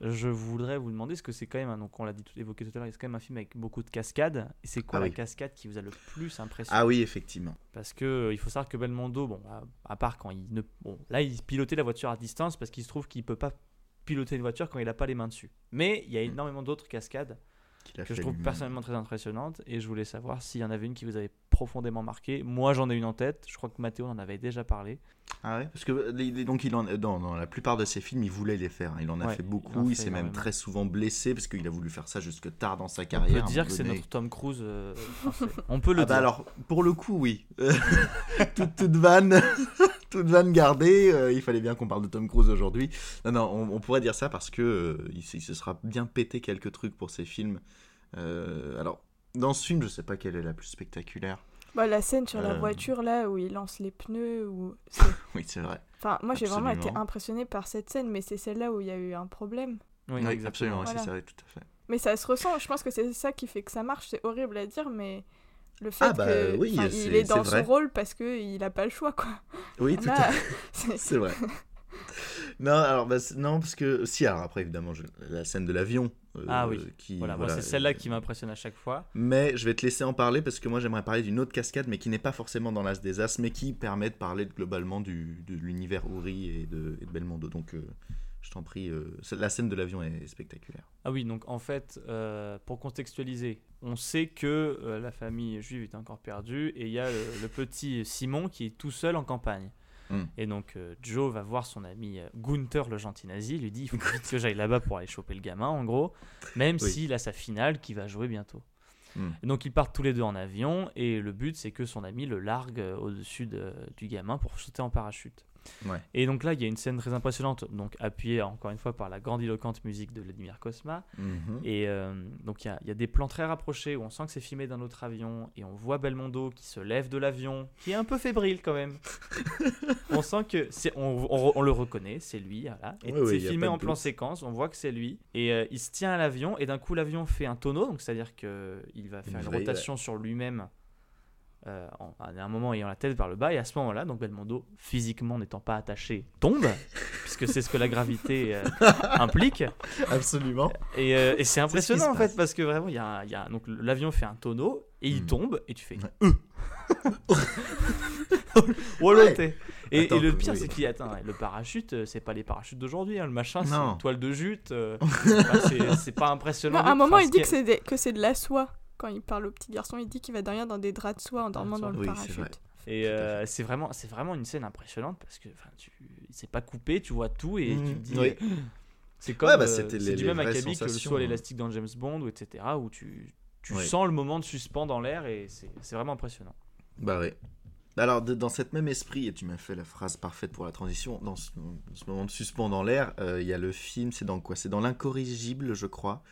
je voudrais vous demander, est-ce que c'est quand même, donc on l'a évoqué tout à l'heure, c'est quand même un film avec beaucoup de cascades, et c'est quoi cascade qui vous a le plus impressionné? Ah oui, effectivement. Parce qu'il faut savoir que Belmondo, à part quand il... là, il pilotait la voiture à distance, parce qu'il se trouve qu'il ne peut pas piloter une voiture quand il n'a pas les mains dessus. Mais il y a énormément d'autres cascades que je trouve personnellement très impressionnante, et je voulais savoir s'il y en avait une qui vous avait profondément marqué. Moi, j'en ai une en tête, je crois que Mathéo en avait déjà parlé. Ah ouais, parce que donc dans la plupart de ses films, il voulait les faire, il en a fait beaucoup, il s'est même très souvent blessé parce qu'il a voulu faire ça jusque tard dans sa carrière. On peut dire que c'est notre Tom Cruise français. On peut le dire. Alors, pour le coup, oui. Toute vanne gardée, il fallait bien qu'on parle de Tom Cruise aujourd'hui. Non, on pourrait dire ça parce que il se sera bien pété quelques trucs pour ses films. Alors, dans ce film, je sais pas quelle est la plus spectaculaire. La scène sur la voiture là où il lance les pneus ou. Oui, c'est vrai. Enfin, moi j'ai vraiment été impressionné par cette scène, mais c'est celle-là où il y a eu un problème. Oui, exactement, c'est vrai, tout à fait. Mais ça se ressent, je pense que c'est ça qui fait que ça marche, c'est horrible à dire, mais le fait que oui, il est dans son rôle parce qu'il n'a pas le choix, quoi. Oui, tout à fait, c'est vrai. Non, alors, non, parce que si, alors après, évidemment, la scène de l'avion. Moi, c'est celle-là qui m'impressionne à chaque fois. Mais je vais te laisser en parler parce que moi, j'aimerais parler d'une autre cascade, mais qui n'est pas forcément dans l'As des As, mais qui permet de parler globalement de l'univers Oury et de Belmondo. Donc, je t'en prie, la scène de l'avion est spectaculaire. Ah oui, donc en fait, pour contextualiser, on sait que la famille juive est encore perdue et il y a le petit Simon qui est tout seul en campagne. Et donc Joe va voir son ami Gunther, le gentil nazi, lui dit il faut vite que j'aille là-bas pour aller choper le gamin, en gros, même s'il a sa finale qui va jouer bientôt. Et donc ils partent tous les deux en avion et le but c'est que son ami le largue au-dessus du gamin pour sauter en parachute. Et donc là il y a une scène très impressionnante, donc appuyée encore une fois par la grandiloquente musique de Vladimir Cosma. Et donc il y a des plans très rapprochés où on sent que c'est filmé d'un autre avion et on voit Belmondo qui se lève de l'avion, qui est un peu fébrile quand même. On sent que on le reconnaît, c'est lui, voilà. Et c'est filmé en plan séquence, on voit que c'est lui et il se tient à l'avion et d'un coup l'avion fait un tonneau, donc c'est-à-dire que il va faire une rotation sur lui-même. À un moment ayant la tête vers le bas et à ce moment-là, donc Belmondo, physiquement n'étant pas attaché, tombe puisque c'est ce que la gravité implique. Absolument. Et c'est impressionnant en fait parce que vraiment il y a donc l'avion fait un tonneau et il tombe et tu fais Et le pire c'est qu'il atteint le parachute, c'est pas les parachutes d'aujourd'hui, hein, le machin c'est une toile de jute, c'est pas impressionnant. À un moment il dit que c'est de la soie. Quand il parle au petit garçon, il dit qu'il va dormir dans des draps de soie en dormant dans le parachute. C'est vrai. Et c'est vraiment une scène impressionnante parce que c'est pas coupé, tu vois tout et tu te dis. C'est comme c'est du même acabit que le saut à l'élastique dans James Bond ou etc. où tu sens le moment de suspens dans l'air et c'est vraiment impressionnant. Bah oui. Alors, dans cet même esprit, et tu m'as fait la phrase parfaite pour la transition, dans ce moment de suspens dans l'air, il y a le film, c'est dans quoi ? C'est dans L'Incorrigible, je crois.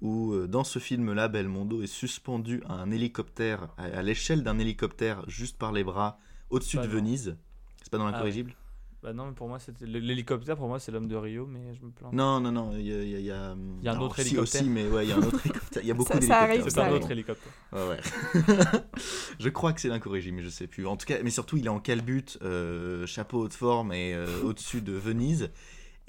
Où dans ce film-là, Belmondo est suspendu à un hélicoptère, à l'échelle d'un hélicoptère, juste par les bras, au-dessus de Venise. C'est pas dans L'Incorrigible ? Bah non, mais pour moi, c'était l'hélicoptère. Pour moi, c'est L'Homme de Rio, mais je me plains. Non, il y a un autre hélicoptère. Aussi, mais il y a un autre hélicoptère. Il y a beaucoup d'hélicoptères. C'est un autre hélicoptère. Je crois que c'est L'Incorrigible, mais je sais plus. En tout cas, mais surtout, il est en calbute, chapeau haute forme et au-dessus de Venise.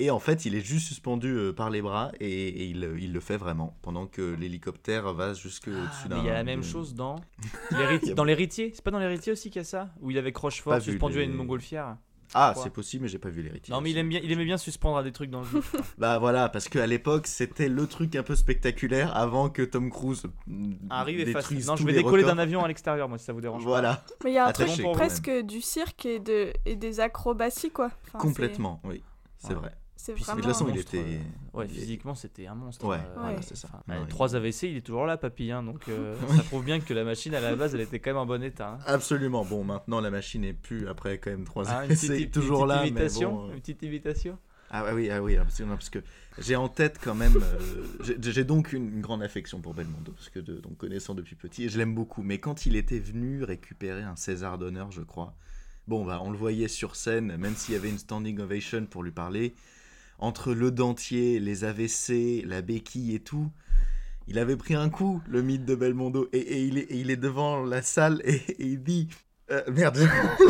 Et en fait, il est juste suspendu par les bras et il le fait vraiment pendant que l'hélicoptère va jusqu'au-dessus d'un... Mais il y a la même chose dans dans L'Héritier. C'est pas dans L'Héritier aussi qu'il y a ça ? Où il avait Rochefort suspendu à une montgolfière. Ah, c'est possible, mais j'ai pas vu L'Héritier. Non, mais il aimait bien suspendre à des trucs dans le jeu. Bah voilà, parce qu'à l'époque, c'était le truc un peu spectaculaire avant que Tom Cruise arrive et fasse. Non, je vais décoller d'un avion à l'extérieur, moi, si ça vous dérange pas. Mais il y a un truc presque du cirque et des acrobaties, quoi. Complètement, oui, c'est vrai. Puis de toute façon, il était. Ouais, physiquement, c'était un monstre. Ouais, voilà, c'est ça. 3 AVC, il est toujours là, papy. Hein, donc, ça prouve bien que la machine, à la base, elle était quand même en bon état. Hein. Absolument. Bon, maintenant, la machine n'est plus après quand même 3 AVC, toujours là. Une petite imitation. Ah oui, absolument, parce que j'ai en tête quand même. J'ai donc une grande affection pour Belmondo, parce que connaissant depuis petit, et je l'aime beaucoup. Mais quand il était venu récupérer un César d'honneur, je crois, on le voyait sur scène, même s'il y avait une standing ovation pour lui parler. Entre le dentier, les AVC, la béquille et tout, il avait pris un coup, le mythe de Belmondo, et il est devant la salle et il dit « Merde,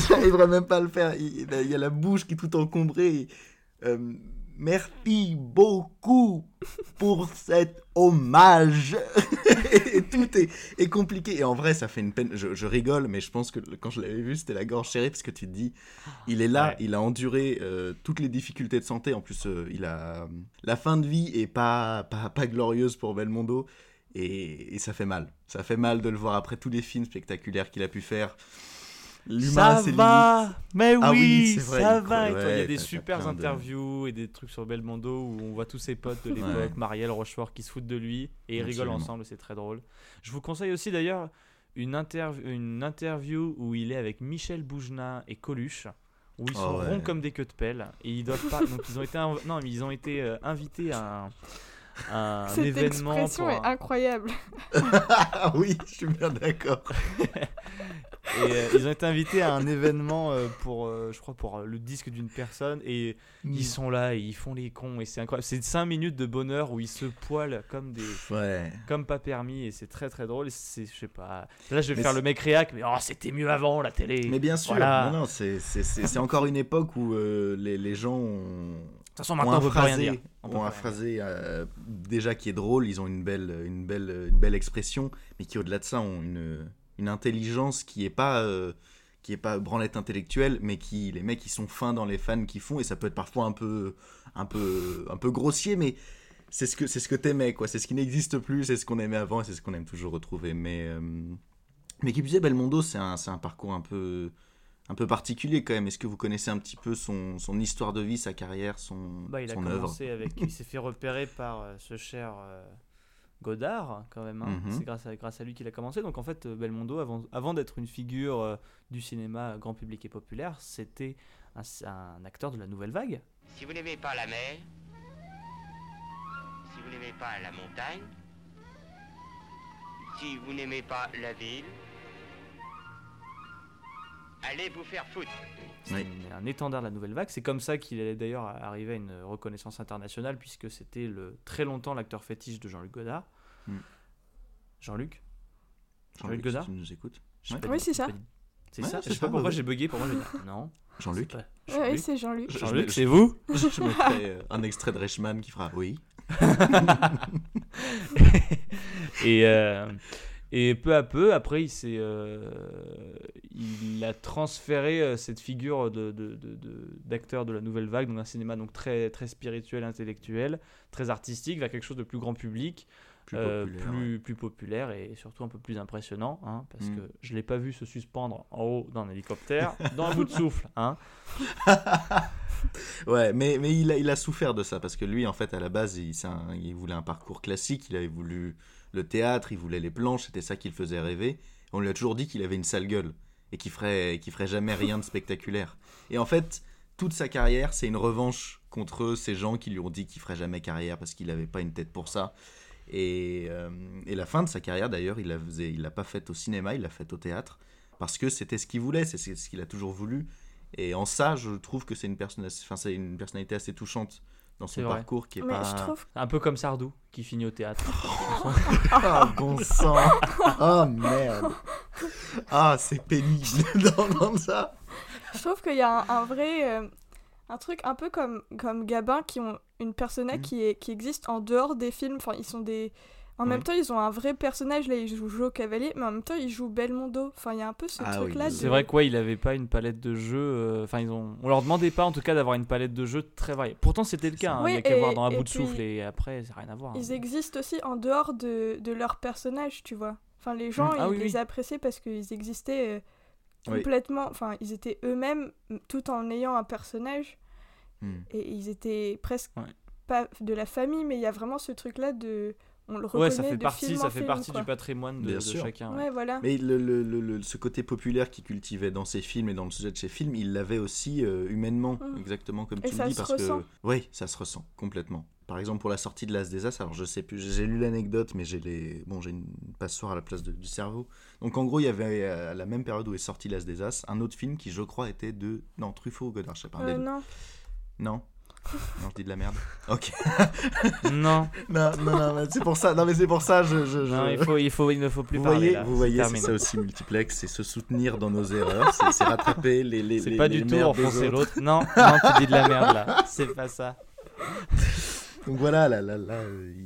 j'arriverai même pas à le faire ». Il y a la bouche qui est tout encombrée. « Merci beaucoup pour cet hommage ». Et tout est compliqué. Et en vrai, ça fait une peine. Je rigole, mais je pense que quand je l'avais vu, c'était la gorge serrée parce que tu te dis, il est là, il a enduré toutes les difficultés de santé. En plus, il a la fin de vie est pas glorieuse pour Belmondo et ça fait mal. Ça fait mal de le voir après tous les films spectaculaires qu'il a pu faire. L'humain, ça c'est va, limite. Mais oui, c'est vrai, ça va. Il y a des super interviews et des trucs sur Belmondo où on voit tous ses potes de l'époque, Marielle, Rochefort, qui se foutent de lui et ils rigolent ensemble, c'est très drôle. Je vous conseille aussi d'ailleurs une interview où il est avec Michel Bougenat et Coluche, où ils sont ronds comme des queues de pelle et ils doivent pas. Donc ils ont été invités à un un cette événement. Cette expression est incroyable. Oui, je suis bien d'accord. Et ils ont été invités à un événement pour le disque d'une personne et ils sont là et ils font les cons et c'est incroyable. C'est 5 minutes de bonheur où ils se poilent comme des comme pas permis et c'est très très drôle. C'est, je sais pas. Là je vais faire le mec réac mais c'était mieux avant la télé. Mais bien sûr. Voilà. Non, c'est encore une époque où les gens ont... De toute façon, maintenant, on peut phrasé, rien dire. On un phrasé déjà qui est drôle, ils ont une belle expression, mais qui au-delà de ça ont une intelligence qui est pas branlette intellectuelle, mais qui les mecs ils sont fins dans les fans qu'ils font et ça peut être parfois un peu grossier, mais c'est ce que t'aimais quoi, c'est ce qui n'existe plus, c'est ce qu'on aimait avant et c'est ce qu'on aime toujours retrouver. Mais qui disait Belmondo, c'est un parcours un peu particulier quand même. Est-ce que vous connaissez un petit peu son histoire de vie, sa carrière, son œuvre? Il s'est fait repérer par ce cher Godard quand même. Hein. Mm-hmm. C'est grâce à lui qu'il a commencé. Donc en fait, Belmondo, avant d'être une figure du cinéma grand public et populaire, c'était un acteur de la nouvelle vague. Si vous n'aimez pas la mer, si vous n'aimez pas la montagne, si vous n'aimez pas la ville... Allez vous faire foutre. C'est un étendard de la nouvelle vague. C'est comme ça qu'il allait d'ailleurs arriver à une reconnaissance internationale, puisque c'était très longtemps l'acteur fétiche de Jean-Luc Godard. Jean-Luc Godard, si tu nous écoutes. Oui, c'est ça. C'est ça. Je sais pas pourquoi j'ai bugué. Pour moi, non. Jean-Luc. Oui, c'est Jean-Luc. Jean-Luc, c'est vous. Je mettrai un extrait de Reichmann qui fera oui. Et peu à peu, après, il a transféré cette figure d'acteur de la nouvelle vague dans un cinéma donc très, très spirituel, intellectuel, très artistique, vers quelque chose de plus grand public, plus populaire et surtout un peu plus impressionnant, hein, parce que je ne l'ai pas vu se suspendre en haut d'un hélicoptère, dans un bout de souffle. Hein. Ouais, mais il a souffert de ça, parce que lui, en fait, à la base, il voulait un parcours classique, il avait voulu... le théâtre, il voulait les planches, c'était ça qui le faisait rêver. On lui a toujours dit qu'il avait une sale gueule et qu'il ferait jamais rien de spectaculaire. Et en fait, toute sa carrière, c'est une revanche contre ces gens qui lui ont dit qu'il ferait jamais carrière parce qu'il n'avait pas une tête pour ça. Et la fin de sa carrière, d'ailleurs, il l'a pas faite au cinéma, il l'a faite au théâtre parce que c'était ce qu'il voulait, c'est ce qu'il a toujours voulu. Et en ça, je trouve que c'est une personnalité assez touchante. Dans son parcours qui est un peu comme Sardou qui finit au théâtre. Ah bon sang. Ah merde. Ah c'est pénible d'entendre ça. Je trouve qu'il y a un vrai un truc un peu comme Gabin qui ont une persona qui existe en dehors des films. Enfin ils sont des en même temps ils ont un vrai personnage là, ils jouent Jo Cavalier mais en même temps ils jouent Belmondo. Enfin il y a un peu ce truc là. C'est vrai quoi, il avait pas une palette de jeux. Enfin on leur demandait pas en tout cas d'avoir une palette de jeux très variée. Pourtant c'était le cas. Hein. Oui, il y a qu'à voir dans un bout de souffle et après ça n'a rien à voir. Ils existent aussi en dehors de leur personnage tu vois. Enfin les gens ils les appréciaient parce qu'ils existaient complètement. Enfin ils étaient eux-mêmes tout en ayant un personnage et ils étaient presque pas de la famille mais il y a vraiment ce truc là de on le reconnaît ça fait partie du patrimoine de chacun. Ouais, voilà. Mais ce côté populaire qu'il cultivait dans ses films et dans le sujet de ses films, il l'avait aussi humainement, exactement comme et tu le dis. Ça se ressent complètement. Par exemple, pour la sortie de L'As des As, alors je sais plus, j'ai lu l'anecdote, mais j'ai une passoire à la place du cerveau. Donc en gros, il y avait à la même période où est sorti L'As des As, un autre film qui, je crois, était de... Non, Truffaut ou Godard, je sais pas. Non. Non, je dis de la merde. Ok. Non, c'est pour ça. Non, mais c'est pour ça. Non, il ne faut plus parler. Là, vous voyez, c'est ça aussi Multiplex, c'est se soutenir dans nos erreurs, c'est rattraper les. C'est pas les du tout enfoncer l'autre. Non, tu dis de la merde là. C'est pas ça. Donc voilà, là,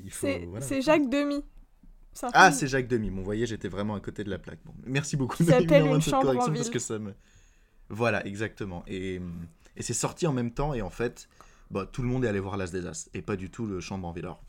il faut. C'est Jacques Demy. C'est Jacques Demy. Bon, vous voyez, j'étais vraiment à côté de la plaque. Bon, merci beaucoup. Ça s'appelle une chambre en ville. Parce que ça me. Voilà, exactement. Et c'est sorti en même temps et en fait. Bah, tout le monde est allé voir L'As des As et pas du tout le Chambre en ville. Alors,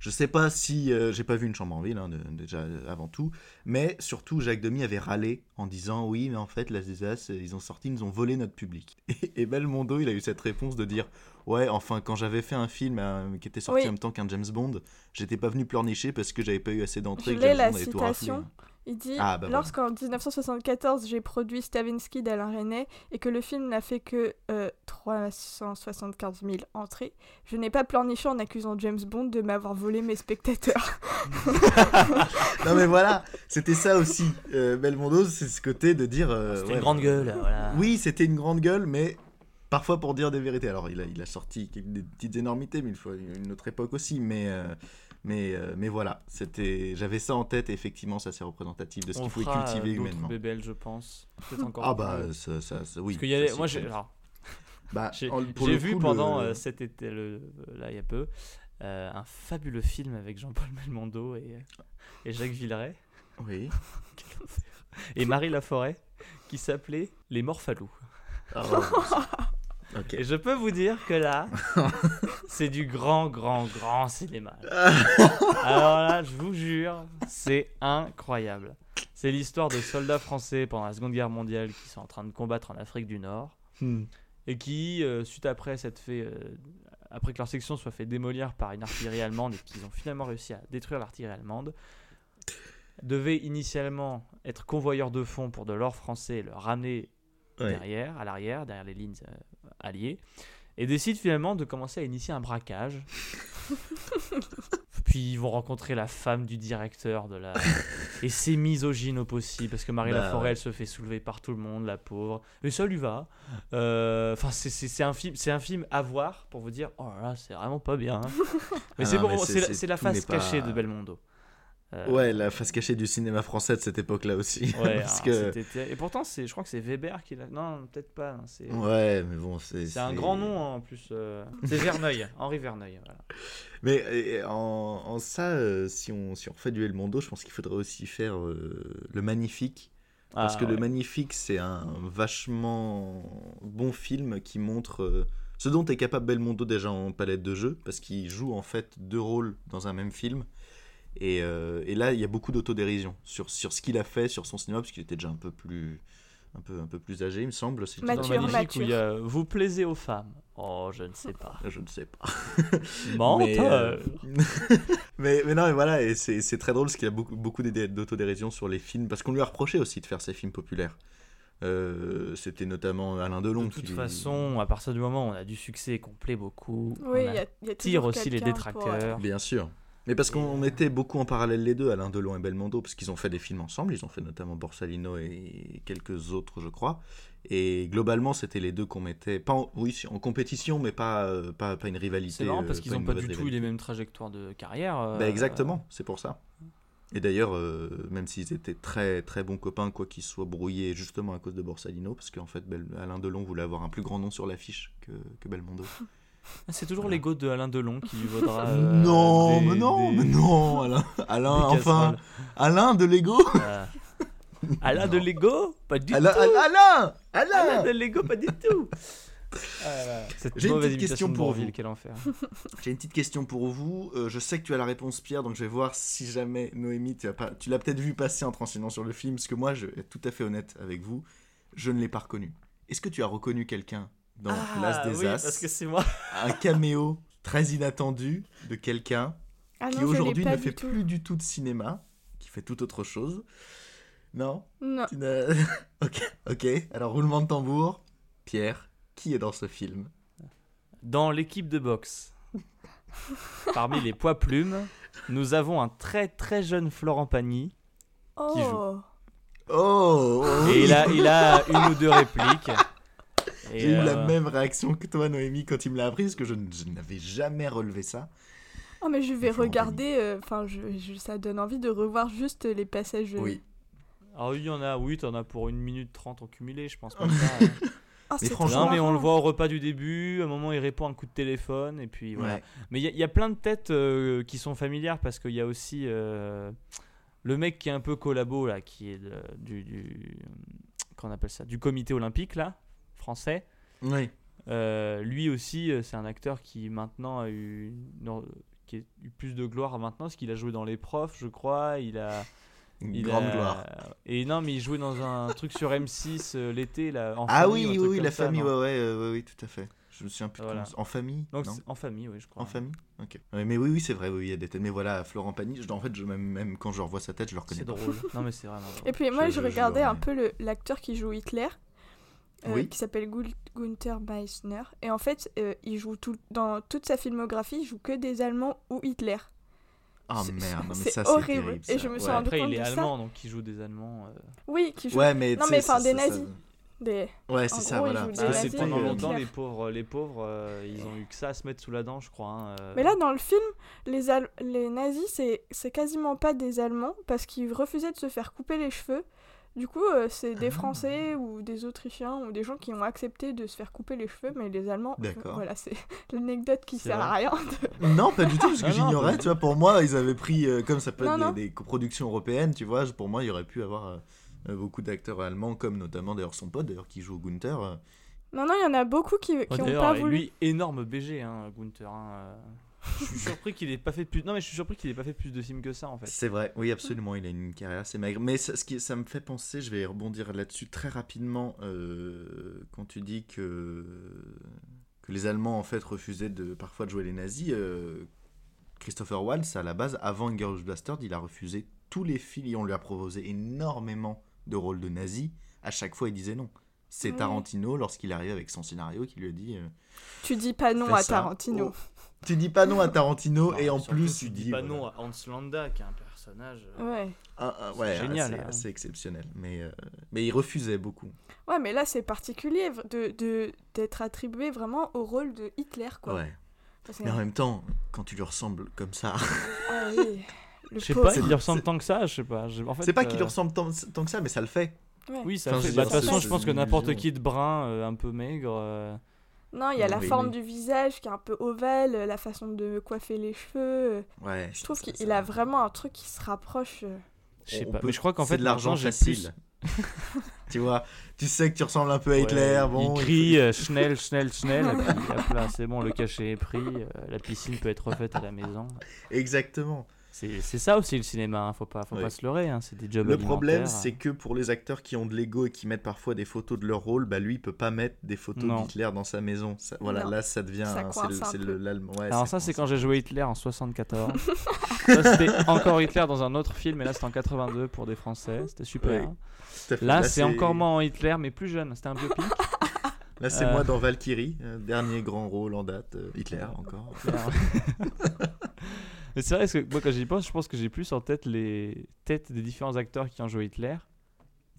je sais pas si j'ai pas vu une Chambre en ville hein, déjà avant tout, mais surtout Jacques Demy avait râlé en disant oui mais en fait L'As des As ils ont sorti, ils nous ont volé notre public. Et Belmondo il a eu cette réponse de dire ouais enfin quand j'avais fait un film qui était sorti en même temps qu'un James Bond, j'étais pas venu pleurnicher parce que j'avais pas eu assez d'entrées. Je l'ai la citation. Il dit « Lorsqu'en 1974, j'ai produit Stavinsky d'Alain Resnais et que le film n'a fait que 375 000 entrées, je n'ai pas pleurniché en accusant James Bond de m'avoir volé mes spectateurs. » Non mais voilà, c'était ça aussi. Belmondo, c'est ce côté de dire... c'était une grande gueule. Voilà. Oui, c'était une grande gueule, mais parfois pour dire des vérités. Alors, il a sorti des petites énormités, mais il faut une autre époque aussi, mais voilà, j'avais ça en tête, et effectivement, ça c'est représentatif de ce qu'il faut cultiver humainement. On fera Bébel, je pense. Peut-être encore. Ah bah, ça, oui. Parce qu'il y a les... Moi, j'ai vu pendant cet été, là, il y a peu, un fabuleux film avec Jean-Paul Belmondo et Jacques Villeray. Oui. Et Marie Laforêt, qui s'appelait Les Morphalous. Ah ouais. Okay. Et je peux vous dire que là... C'est du grand cinéma. Alors là, je vous jure, c'est incroyable. C'est l'histoire de soldats français pendant la Seconde Guerre mondiale qui sont en train de combattre en Afrique du Nord et qui, suite après que leur section soit fait démolir par une artillerie allemande et qu'ils ont finalement réussi à détruire l'artillerie allemande, devaient initialement être convoyeurs de fonds pour de l'or français et le ramener derrière, à l'arrière, derrière les lignes alliées. Et décident finalement de commencer à initier un braquage. Puis ils vont rencontrer la femme du directeur de la... Et c'est misogyne au possible, parce que Marie Laforêt, elle se fait soulever par tout le monde, la pauvre. Et ça lui va. Enfin, c'est un film à voir pour vous dire, oh là là, c'est vraiment pas bien. Mais c'est la face cachée de Belmondo. Ouais, la face cachée du cinéma français de cette époque-là aussi. Ouais, parce que... Et pourtant, je crois que c'est Weber qui l'a... Non, peut-être pas. Ouais, mais bon, c'est un grand nom, hein, en plus. C'est Verneuil, Henri Verneuil. Voilà. Mais en ça, si on refait du Belmondo, je pense qu'il faudrait aussi faire Le Magnifique. Parce que Le Magnifique, c'est un vachement bon film qui montre... ce dont est capable Belmondo déjà en palette de jeu, parce qu'il joue en fait deux rôles dans un même film. Et là, il y a beaucoup d'autodérision sur ce qu'il a fait, sur son cinéma, parce qu'il était déjà un peu plus âgé, il me semble. C'est mature. Où vous plaisez aux femmes. Oh, je ne sais pas. Menteur. Mais non, mais voilà, et c'est très drôle, parce qu'il y a beaucoup d'autodérision sur les films, parce qu'on lui a reproché aussi de faire ses films populaires. C'était notamment Alain Delon. De toute façon, à partir du moment où on a du succès et qu'on plaît beaucoup, on tire aussi les détracteurs. Bien sûr. Mais parce qu'on était beaucoup en parallèle les deux, Alain Delon et Belmondo, parce qu'ils ont fait des films ensemble, ils ont fait notamment Borsalino et quelques autres, je crois. Et globalement, c'était les deux qu'on mettait, en compétition, mais pas une rivalité. C'est marrant parce qu'ils n'ont pas du tout eu les mêmes trajectoires de carrière. Exactement, c'est pour ça. Et d'ailleurs, même s'ils étaient très, très bons copains, quoi qu'ils soient brouillés justement à cause de Borsalino, parce qu'en fait, Alain Delon voulait avoir un plus grand nom sur l'affiche que Belmondo. C'est toujours l'ego de Alain Delon qui lui vaudra. Non, Alain, enfin, Alain de l'ego. Alain de l'ego, pas du tout. Alain de l'ego, pas du tout. J'ai une petite question pour vous. Quel enfer. J'ai une petite question pour vous. Je sais que tu as la réponse, Pierre, donc je vais voir si jamais Noémie, tu l'as peut-être vu passer en transitant sur le film, parce que moi, je vais être tout à fait honnête avec vous, je ne l'ai pas reconnu. Est-ce que tu as reconnu quelqu'un dans L'As des As, parce que c'est moi. Un caméo très inattendu de quelqu'un qui aujourd'hui ne fait plus du tout de cinéma, qui fait tout autre chose. Non. Ok, alors roulement de tambour. Pierre, qui est dans ce film? Dans l'équipe de boxe. Parmi les poids plumes, nous avons un très très jeune Florent Pagny qui joue. Et il a une ou deux répliques. Et j'ai eu la même réaction que toi, Noémie, quand il me l'a appris, parce que je n'avais jamais relevé ça. Oh, mais je vais regarder, enfin, ça donne envie de revoir juste les passages. Oui. Ah oui, t'en as pour 1 minute 30 en cumulé, je pense comme ça. Oh, mais franchement, non, mais on le voit au repas du début, à un moment il répond à un coup de téléphone, et puis voilà. Ouais. Mais il y a plein de têtes qui sont familières, parce qu'il y a aussi le mec qui est un peu collabo, là, qui est qu'on appelle ça, du comité olympique, là. Français. Oui. Lui aussi, c'est un acteur qui maintenant a eu plus de gloire maintenant, parce qu'il a joué dans Les Profs, je crois. Une grande gloire. Et non, mais il jouait dans un truc sur M6 l'été là. La famille, ouais, tout à fait. Je me souviens plus voilà. En famille. Donc en famille, oui, je crois. En famille. Ok. Ouais, mais oui, c'est vrai. Oui, il y a des têtes. Mais voilà, Florent Pagny. En fait, même quand je revois sa tête, je le reconnais. C'est drôle. Non, mais c'est vraiment drôle. Et puis moi, je regardais un peu l'acteur qui joue Hitler, qui s'appelle Gunther Meissner. Et en fait, il joue dans toute sa filmographie, il joue que des Allemands ou Hitler. Ah oh, merde, non, mais c'est ça c'est horrible. Terrible. Ça. Et je me suis rendu compte de ça. Après, il est allemand, donc il joue des Allemands. Oui, qui joue. Ouais, mais non, mais enfin des nazis. Des... Ouais, c'est en ça, gros, voilà. C'est pendant longtemps, les pauvres ils ont eu que ça à se mettre sous la dent, je crois. Hein, Mais là, dans le film, les nazis, c'est quasiment pas des Allemands parce qu'ils refusaient de se faire couper les cheveux. Du coup, c'est des Français ou des Autrichiens ou des gens qui ont accepté de se faire couper les cheveux, mais les Allemands, voilà, c'est l'anecdote qui sert à rien. Non, pas du tout, parce que j'ignorais, tu vois, pour moi, ils avaient pris, comme ça peut être des coproductions européennes, tu vois, pour moi, il y aurait pu avoir... beaucoup d'acteurs allemands, comme notamment d'ailleurs son pote d'ailleurs qui joue au Gunther. Non, il y en a beaucoup qui n'ont pas voulu. Lui, énorme BG, hein, Gunther. Hein. Je suis surpris qu'il n'ait pas fait plus. Non, mais je suis surpris qu'il n'ait pas fait plus de films que ça, en fait. C'est vrai. Oui, absolument. Il a une carrière assez maigre. Mais ça me fait penser. Je vais rebondir là-dessus très rapidement quand tu dis que les Allemands en fait refusaient parfois de jouer les nazis. Christopher Waltz, à la base, avant Inglourious Basterds, il a refusé tous les films. On lui a proposé énormément de rôles de nazis, à chaque fois il disait non. C'est Tarantino, lorsqu'il arrive avec son scénario, qui lui a dit tu dis pas non à Tarantino. Tu dis pas non à Tarantino, et en plus tu dis pas non à Hans Landa, qui est un personnage c'est génial, assez exceptionnel, mais il refusait beaucoup. Ouais, mais là c'est particulier d'être attribué vraiment au rôle de Hitler, quoi. Ouais. Mais en même temps, quand tu lui ressembles comme ça. Ah oui. Je sais pas, il lui ressemble tant que ça, je sais pas. En fait, c'est pas qu'il lui ressemble tant que ça, mais ça le fait. Ouais. Oui, ça le fait. De toute façon, je pense que n'importe qui de brun, un peu maigre... Non, il y a la forme du visage qui est un peu ovale, la façon de coiffer les cheveux. Ouais, je trouve qu'il a vraiment un truc qui se rapproche... Je sais pas, mais je crois qu'en fait... C'est de l'argent facile. Tu vois, tu sais que tu ressembles un peu à Hitler. Bon, il crie Schnell, Schnell, Schnell. Hop là, c'est bon, le cachet est pris. La piscine peut être refaite à la maison. Exactement. C'est ça aussi le cinéma, hein. Faut pas se leurrer, hein. C'est des jobs. Le problème, c'est que pour les acteurs qui ont de l'ego et qui mettent parfois des photos de leur rôle, bah lui, il peut pas mettre des photos d'Hitler dans sa maison. Ça, voilà, là, ça devient. Ça c'est l'allemand. Ouais, alors ça, c'est quand j'ai joué Hitler en 74. Ça, c'était encore Hitler dans un autre film, et là, c'était en 82 pour des Français. C'était super. Ouais. Là, c'est encore moi en Hitler, mais plus jeune. C'était un biopic. Là, c'est moi dans Valkyrie, dernier grand rôle en date, Hitler encore. Mais c'est vrai, parce que moi, quand j'y pense, je pense que j'ai plus en tête les têtes des différents acteurs qui ont joué Hitler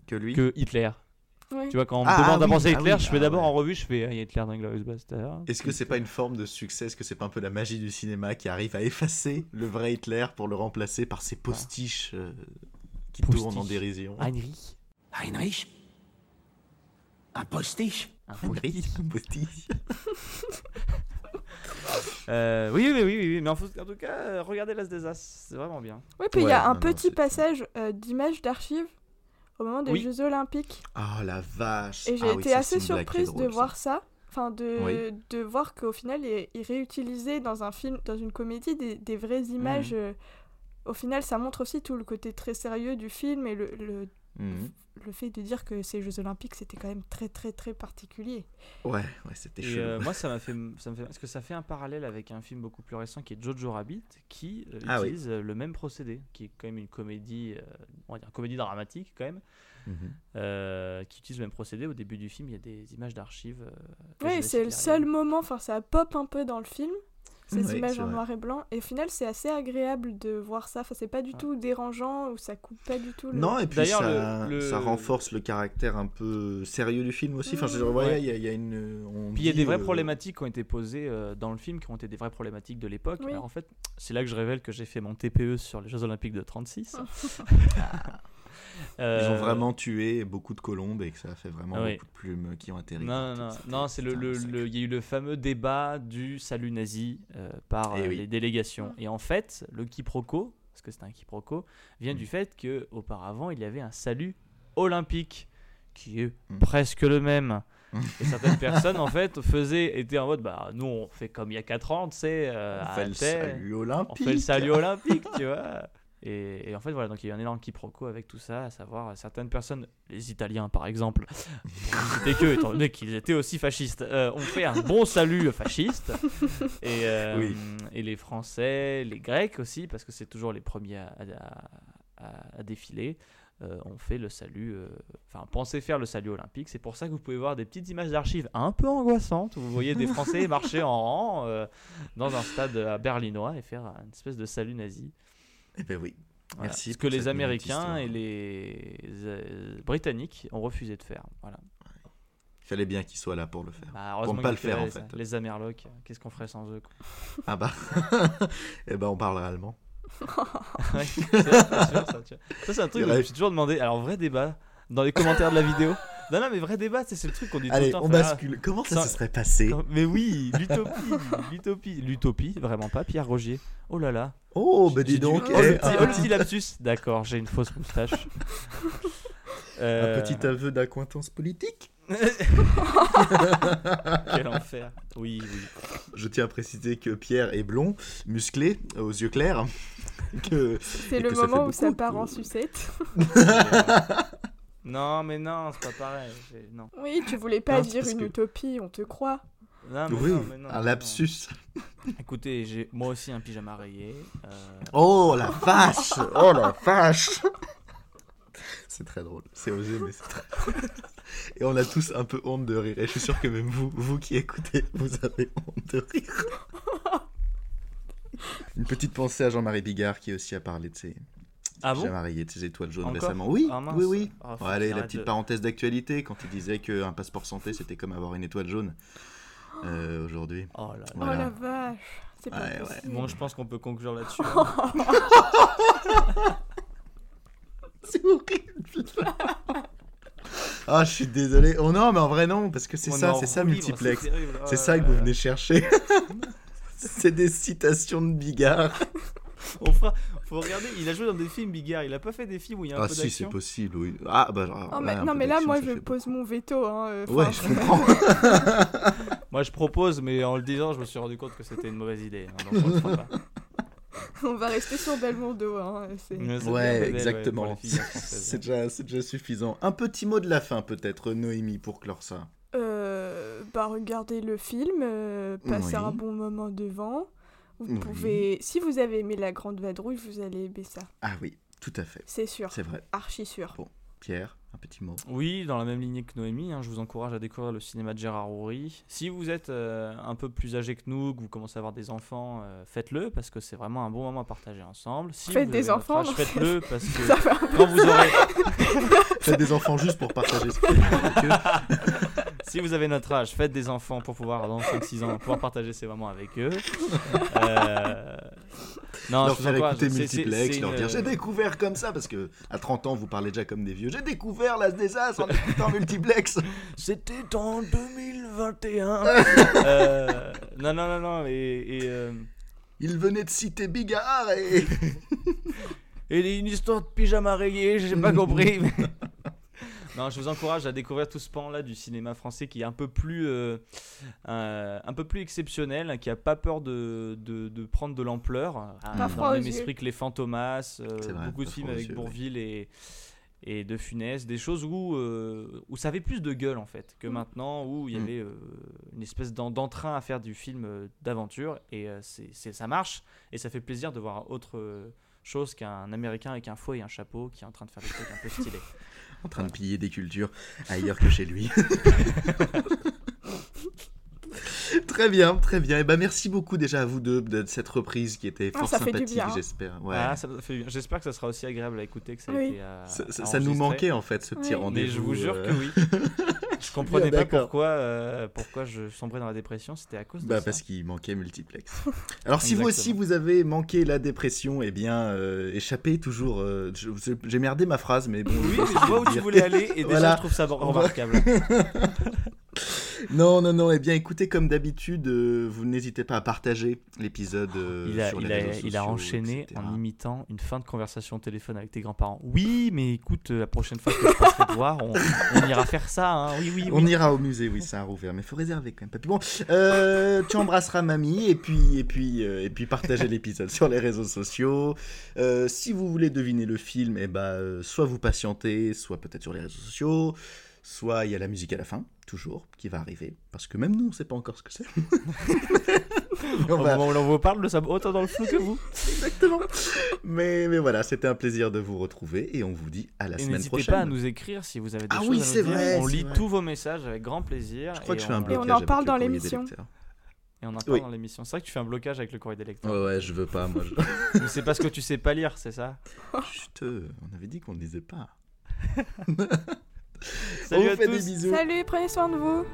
que Hitler. Oui. Tu vois, quand on me demande d'avancer Hitler, je fais d'abord en revue, je fais « Il y a Hitler dans Inglourious Basterds ». Est-ce que c'est pas une forme de succès? Est-ce que c'est pas un peu la magie du cinéma qui arrive à effacer le vrai Hitler pour le remplacer par ces postiches qui tournent en dérision? Heinrich? Un postiche? Un postiche. Oui, mais en tout cas, regardez L'As des As, c'est vraiment bien. Oui, puis il y a un petit passage d'images d'archives au moment des Jeux Olympiques. Oh la vache. Et j'ai été assez surprise de voir ça, enfin de voir qu'au final, ils réutilisaient dans un film, dans une comédie, des vraies images. Au final, ça montre aussi tout le côté très sérieux du film et le fait de dire que ces Jeux Olympiques, c'était quand même très très très particulier. Ouais, c'était chaud. Moi, ça me fait parce que ça fait un parallèle avec un film beaucoup plus récent qui est Jojo Rabbit, qui utilise le même procédé, qui est quand même une comédie, on va dire comédie dramatique quand même, qui utilise le même procédé. Au début du film, il y a des images d'archives. Oui, c'est le seul moment, enfin ça pop un peu dans le film. Ces images en noir et blanc, et au final c'est assez agréable de voir ça, enfin c'est pas du tout dérangeant, ou ça coupe pas du tout le... Non, et puis ça renforce le caractère un peu sérieux du film aussi, enfin je veux dire, il y a une... Puis il y a des vraies problématiques qui ont été posées dans le film, qui ont été des vraies problématiques de l'époque. Alors en fait, c'est là que je révèle que j'ai fait mon TPE sur les Jeux Olympiques de 36. Ils ont vraiment tué beaucoup de colombes et que ça a fait vraiment beaucoup de plumes qui ont atterri. Non, c'est il y a eu le fameux débat du salut nazi par les délégations. Et en fait, le quiproquo, parce que c'est un quiproquo, vient du fait qu'auparavant, il y avait un salut olympique qui est presque le même. Et certaines personnes en fait étaient en mode nous on fait comme il y a 4 ans, tu sais, on fait le salut olympique, tu vois. Et en fait, voilà, donc il y a un énorme quiproquo avec tout ça, à savoir certaines personnes, les Italiens par exemple, étant donné qu'ils étaient aussi fascistes, ont fait un bon salut fasciste. Oui. Et les Français, les Grecs aussi, parce que c'est toujours les premiers à défiler, ont fait le salut, enfin, pensaient faire le salut olympique. C'est pour ça que vous pouvez voir des petites images d'archives un peu angoissantes où vous voyez des Français marcher en rang dans un stade berlinois et faire une espèce de salut nazi. Eh ben oui. Voilà. Merci. Ce que les Américains et les Britanniques ont refusé de faire. Voilà. Ouais. Il fallait bien qu'ils soient là pour le faire. Bah, pour ne pas le faire, en fait. Les Amerlocs, qu'est-ce qu'on ferait sans eux, quoi. Ah bah. Eh ben, on parlerait allemand. Ouais, ça, c'est un truc que je me suis toujours demandé. Alors, vrai débat dans les commentaires de la vidéo. Non, non, mais vrai débat, c'est le truc qu'on dit. Allez, tout le temps. On bascule. Là, comment ça se serait passé ? Mais oui, l'utopie, vraiment pas, Pierre Rogier. Oh là là. Oh, bah dis donc. Le petit lapsus. D'accord, j'ai une fausse moustache. Un petit aveu d'accointance politique. Quel enfer. Oui, oui. Je tiens à préciser que Pierre est blond, musclé, aux yeux clairs. C'est le moment où ça part en sucette. Non, mais non, c'est pas pareil. Non. Oui, tu voulais pas dire une utopie, on te croit. Non, mais oui, non, mais non, un lapsus. Non. Écoutez, j'ai moi aussi un pyjama rayé. Oh la vache. Oh la vache. C'est très drôle. C'est osé, mais c'est très drôle. Et on a tous un peu honte de rire. Et je suis sûr que même vous qui écoutez, vous avez honte de rire. Une petite pensée à Jean-Marie Bigard qui aussi a parlé de ses... pyjama rayé de ses étoiles jaunes récemment. Oui, ah, oui, oui. Oh, bon, allez, la petite parenthèse d'actualité quand il disait qu'un passeport santé, c'était comme avoir une étoile jaune. Aujourd'hui. Oh là là. Voilà. Oh la vache, c'est pas possible. Ouais. Bon, je pense qu'on peut conclure là-dessus. Hein. C'est horrible. Ah, je suis désolé. Oh non, mais en vrai non, parce que c'est ça Multiplex. C'est ça que vous venez chercher. C'est des citations de Bigard. Faut regarder, il a joué dans des films Bigard, il a pas fait des films où il y a un peu d'action. Ah si, c'est possible, oui. Ah bah genre, non mais là moi je pose mon veto ouais, je comprends. Moi je propose, mais en le disant, je me suis rendu compte que c'était une mauvaise idée, hein, donc on le fera pas. On va rester sur Belmondo, hein, ouais, exactement. C'est déjà suffisant. Un petit mot de la fin peut-être, Noémie, pour clore ça. Regardez le film, passez un bon moment devant. Vous pouvez, si vous avez aimé La Grande Vadrouille, vous allez aimer ça. Ah oui, tout à fait. C'est sûr. C'est vrai. Archi sûr. Bon, Pierre, un petit mot. Oui, dans la même lignée que Noémie, hein, je vous encourage à découvrir le cinéma de Gérard Oury. Si vous êtes un peu plus âgé que nous, que vous commencez à avoir des enfants, faites-le parce que c'est vraiment un bon moment à partager ensemble. Si faites des enfants. Faites-le parce que quand vous aurez. Faites des enfants juste pour partager ce que vous avez avec eux. Si vous avez notre âge, faites des enfants pour pouvoir, dans 5-6 ans, pouvoir partager ces moments avec eux. Non, leur faire écouter Multiplex, leur dire j'ai découvert comme ça, parce que à 30 ans, vous parlez déjà comme des vieux. J'ai découvert L'As des As en écoutant Multiplex. C'était en 2021. Non. Il venait de citer Bigard et... et une histoire de pyjama rayé, j'ai pas compris. Mais... Non, je vous encourage à découvrir tout ce pan-là du cinéma français qui est un peu plus exceptionnel, qui n'a pas peur de prendre de l'ampleur. Dans le même esprit que Les Fantomas, beaucoup de films avec Bourvil et De Funès, des choses où ça avait plus de gueule en fait que maintenant, où il y avait une espèce d'entrain à faire du film d'aventure et ça marche et ça fait plaisir de voir autre chose qu'un Américain avec un fouet et un chapeau qui est en train de faire des trucs un peu stylés. En train de piller des cultures ailleurs que chez lui. Très bien, très bien. Et ben merci beaucoup déjà à vous deux de cette reprise qui était fort sympathique, j'espère. Ouais. Ah, ça fait du bien. J'espère que ça sera aussi agréable à écouter que ça a été à ça nous manquait en fait, ce petit rendez-vous. Mais je vous jure que oui. Je comprenais pas pourquoi je sombrais dans la dépression, c'était à cause de ça. Parce qu'il manquait Multiplex. Alors si vous aussi vous avez manqué la dépression, eh bien échappez toujours. J'ai merdé ma phrase, mais bon. Oui, je vois où tu voulais aller et déjà je trouve ça remarquable. Non. Eh bien, écoutez, comme d'habitude, vous n'hésitez pas à partager l'épisode sur les réseaux sociaux. Il a enchaîné etc. en imitant une fin de conversation au téléphone avec tes grands-parents. Oui, mais écoute, la prochaine fois que je passerai te voir, on ira faire ça. Hein. Oui. On ira au musée, oui, c'est un rouvert. Mais il faut réserver quand même. Papy. Bon, tu embrasseras mamie et puis partagez l'épisode sur les réseaux sociaux. Si vous voulez deviner le film, soit vous patientez, soit peut-être sur les réseaux sociaux. Soit il y a la musique à la fin, toujours, qui va arriver, parce que même nous, on ne sait pas encore ce que c'est. On vous parle, le sabre autant dans le flou que vous. Exactement. Mais voilà, c'était un plaisir de vous retrouver et on vous dit à la semaine prochaine. N'hésitez pas à nous écrire si vous avez des choses à nous dire. On lit tous vos messages avec grand plaisir. Je crois que je fais un blocage. Et on en parle dans l'émission. Dans l'émission. C'est vrai que tu fais un blocage avec le courrier des lecteurs. Ouais, je veux pas, moi. Mais c'est parce que tu sais pas lire, c'est ça? Chut, on avait dit qu'on ne lisait pas. Salut à tous. Des bisous. Salut, prenez soin de vous.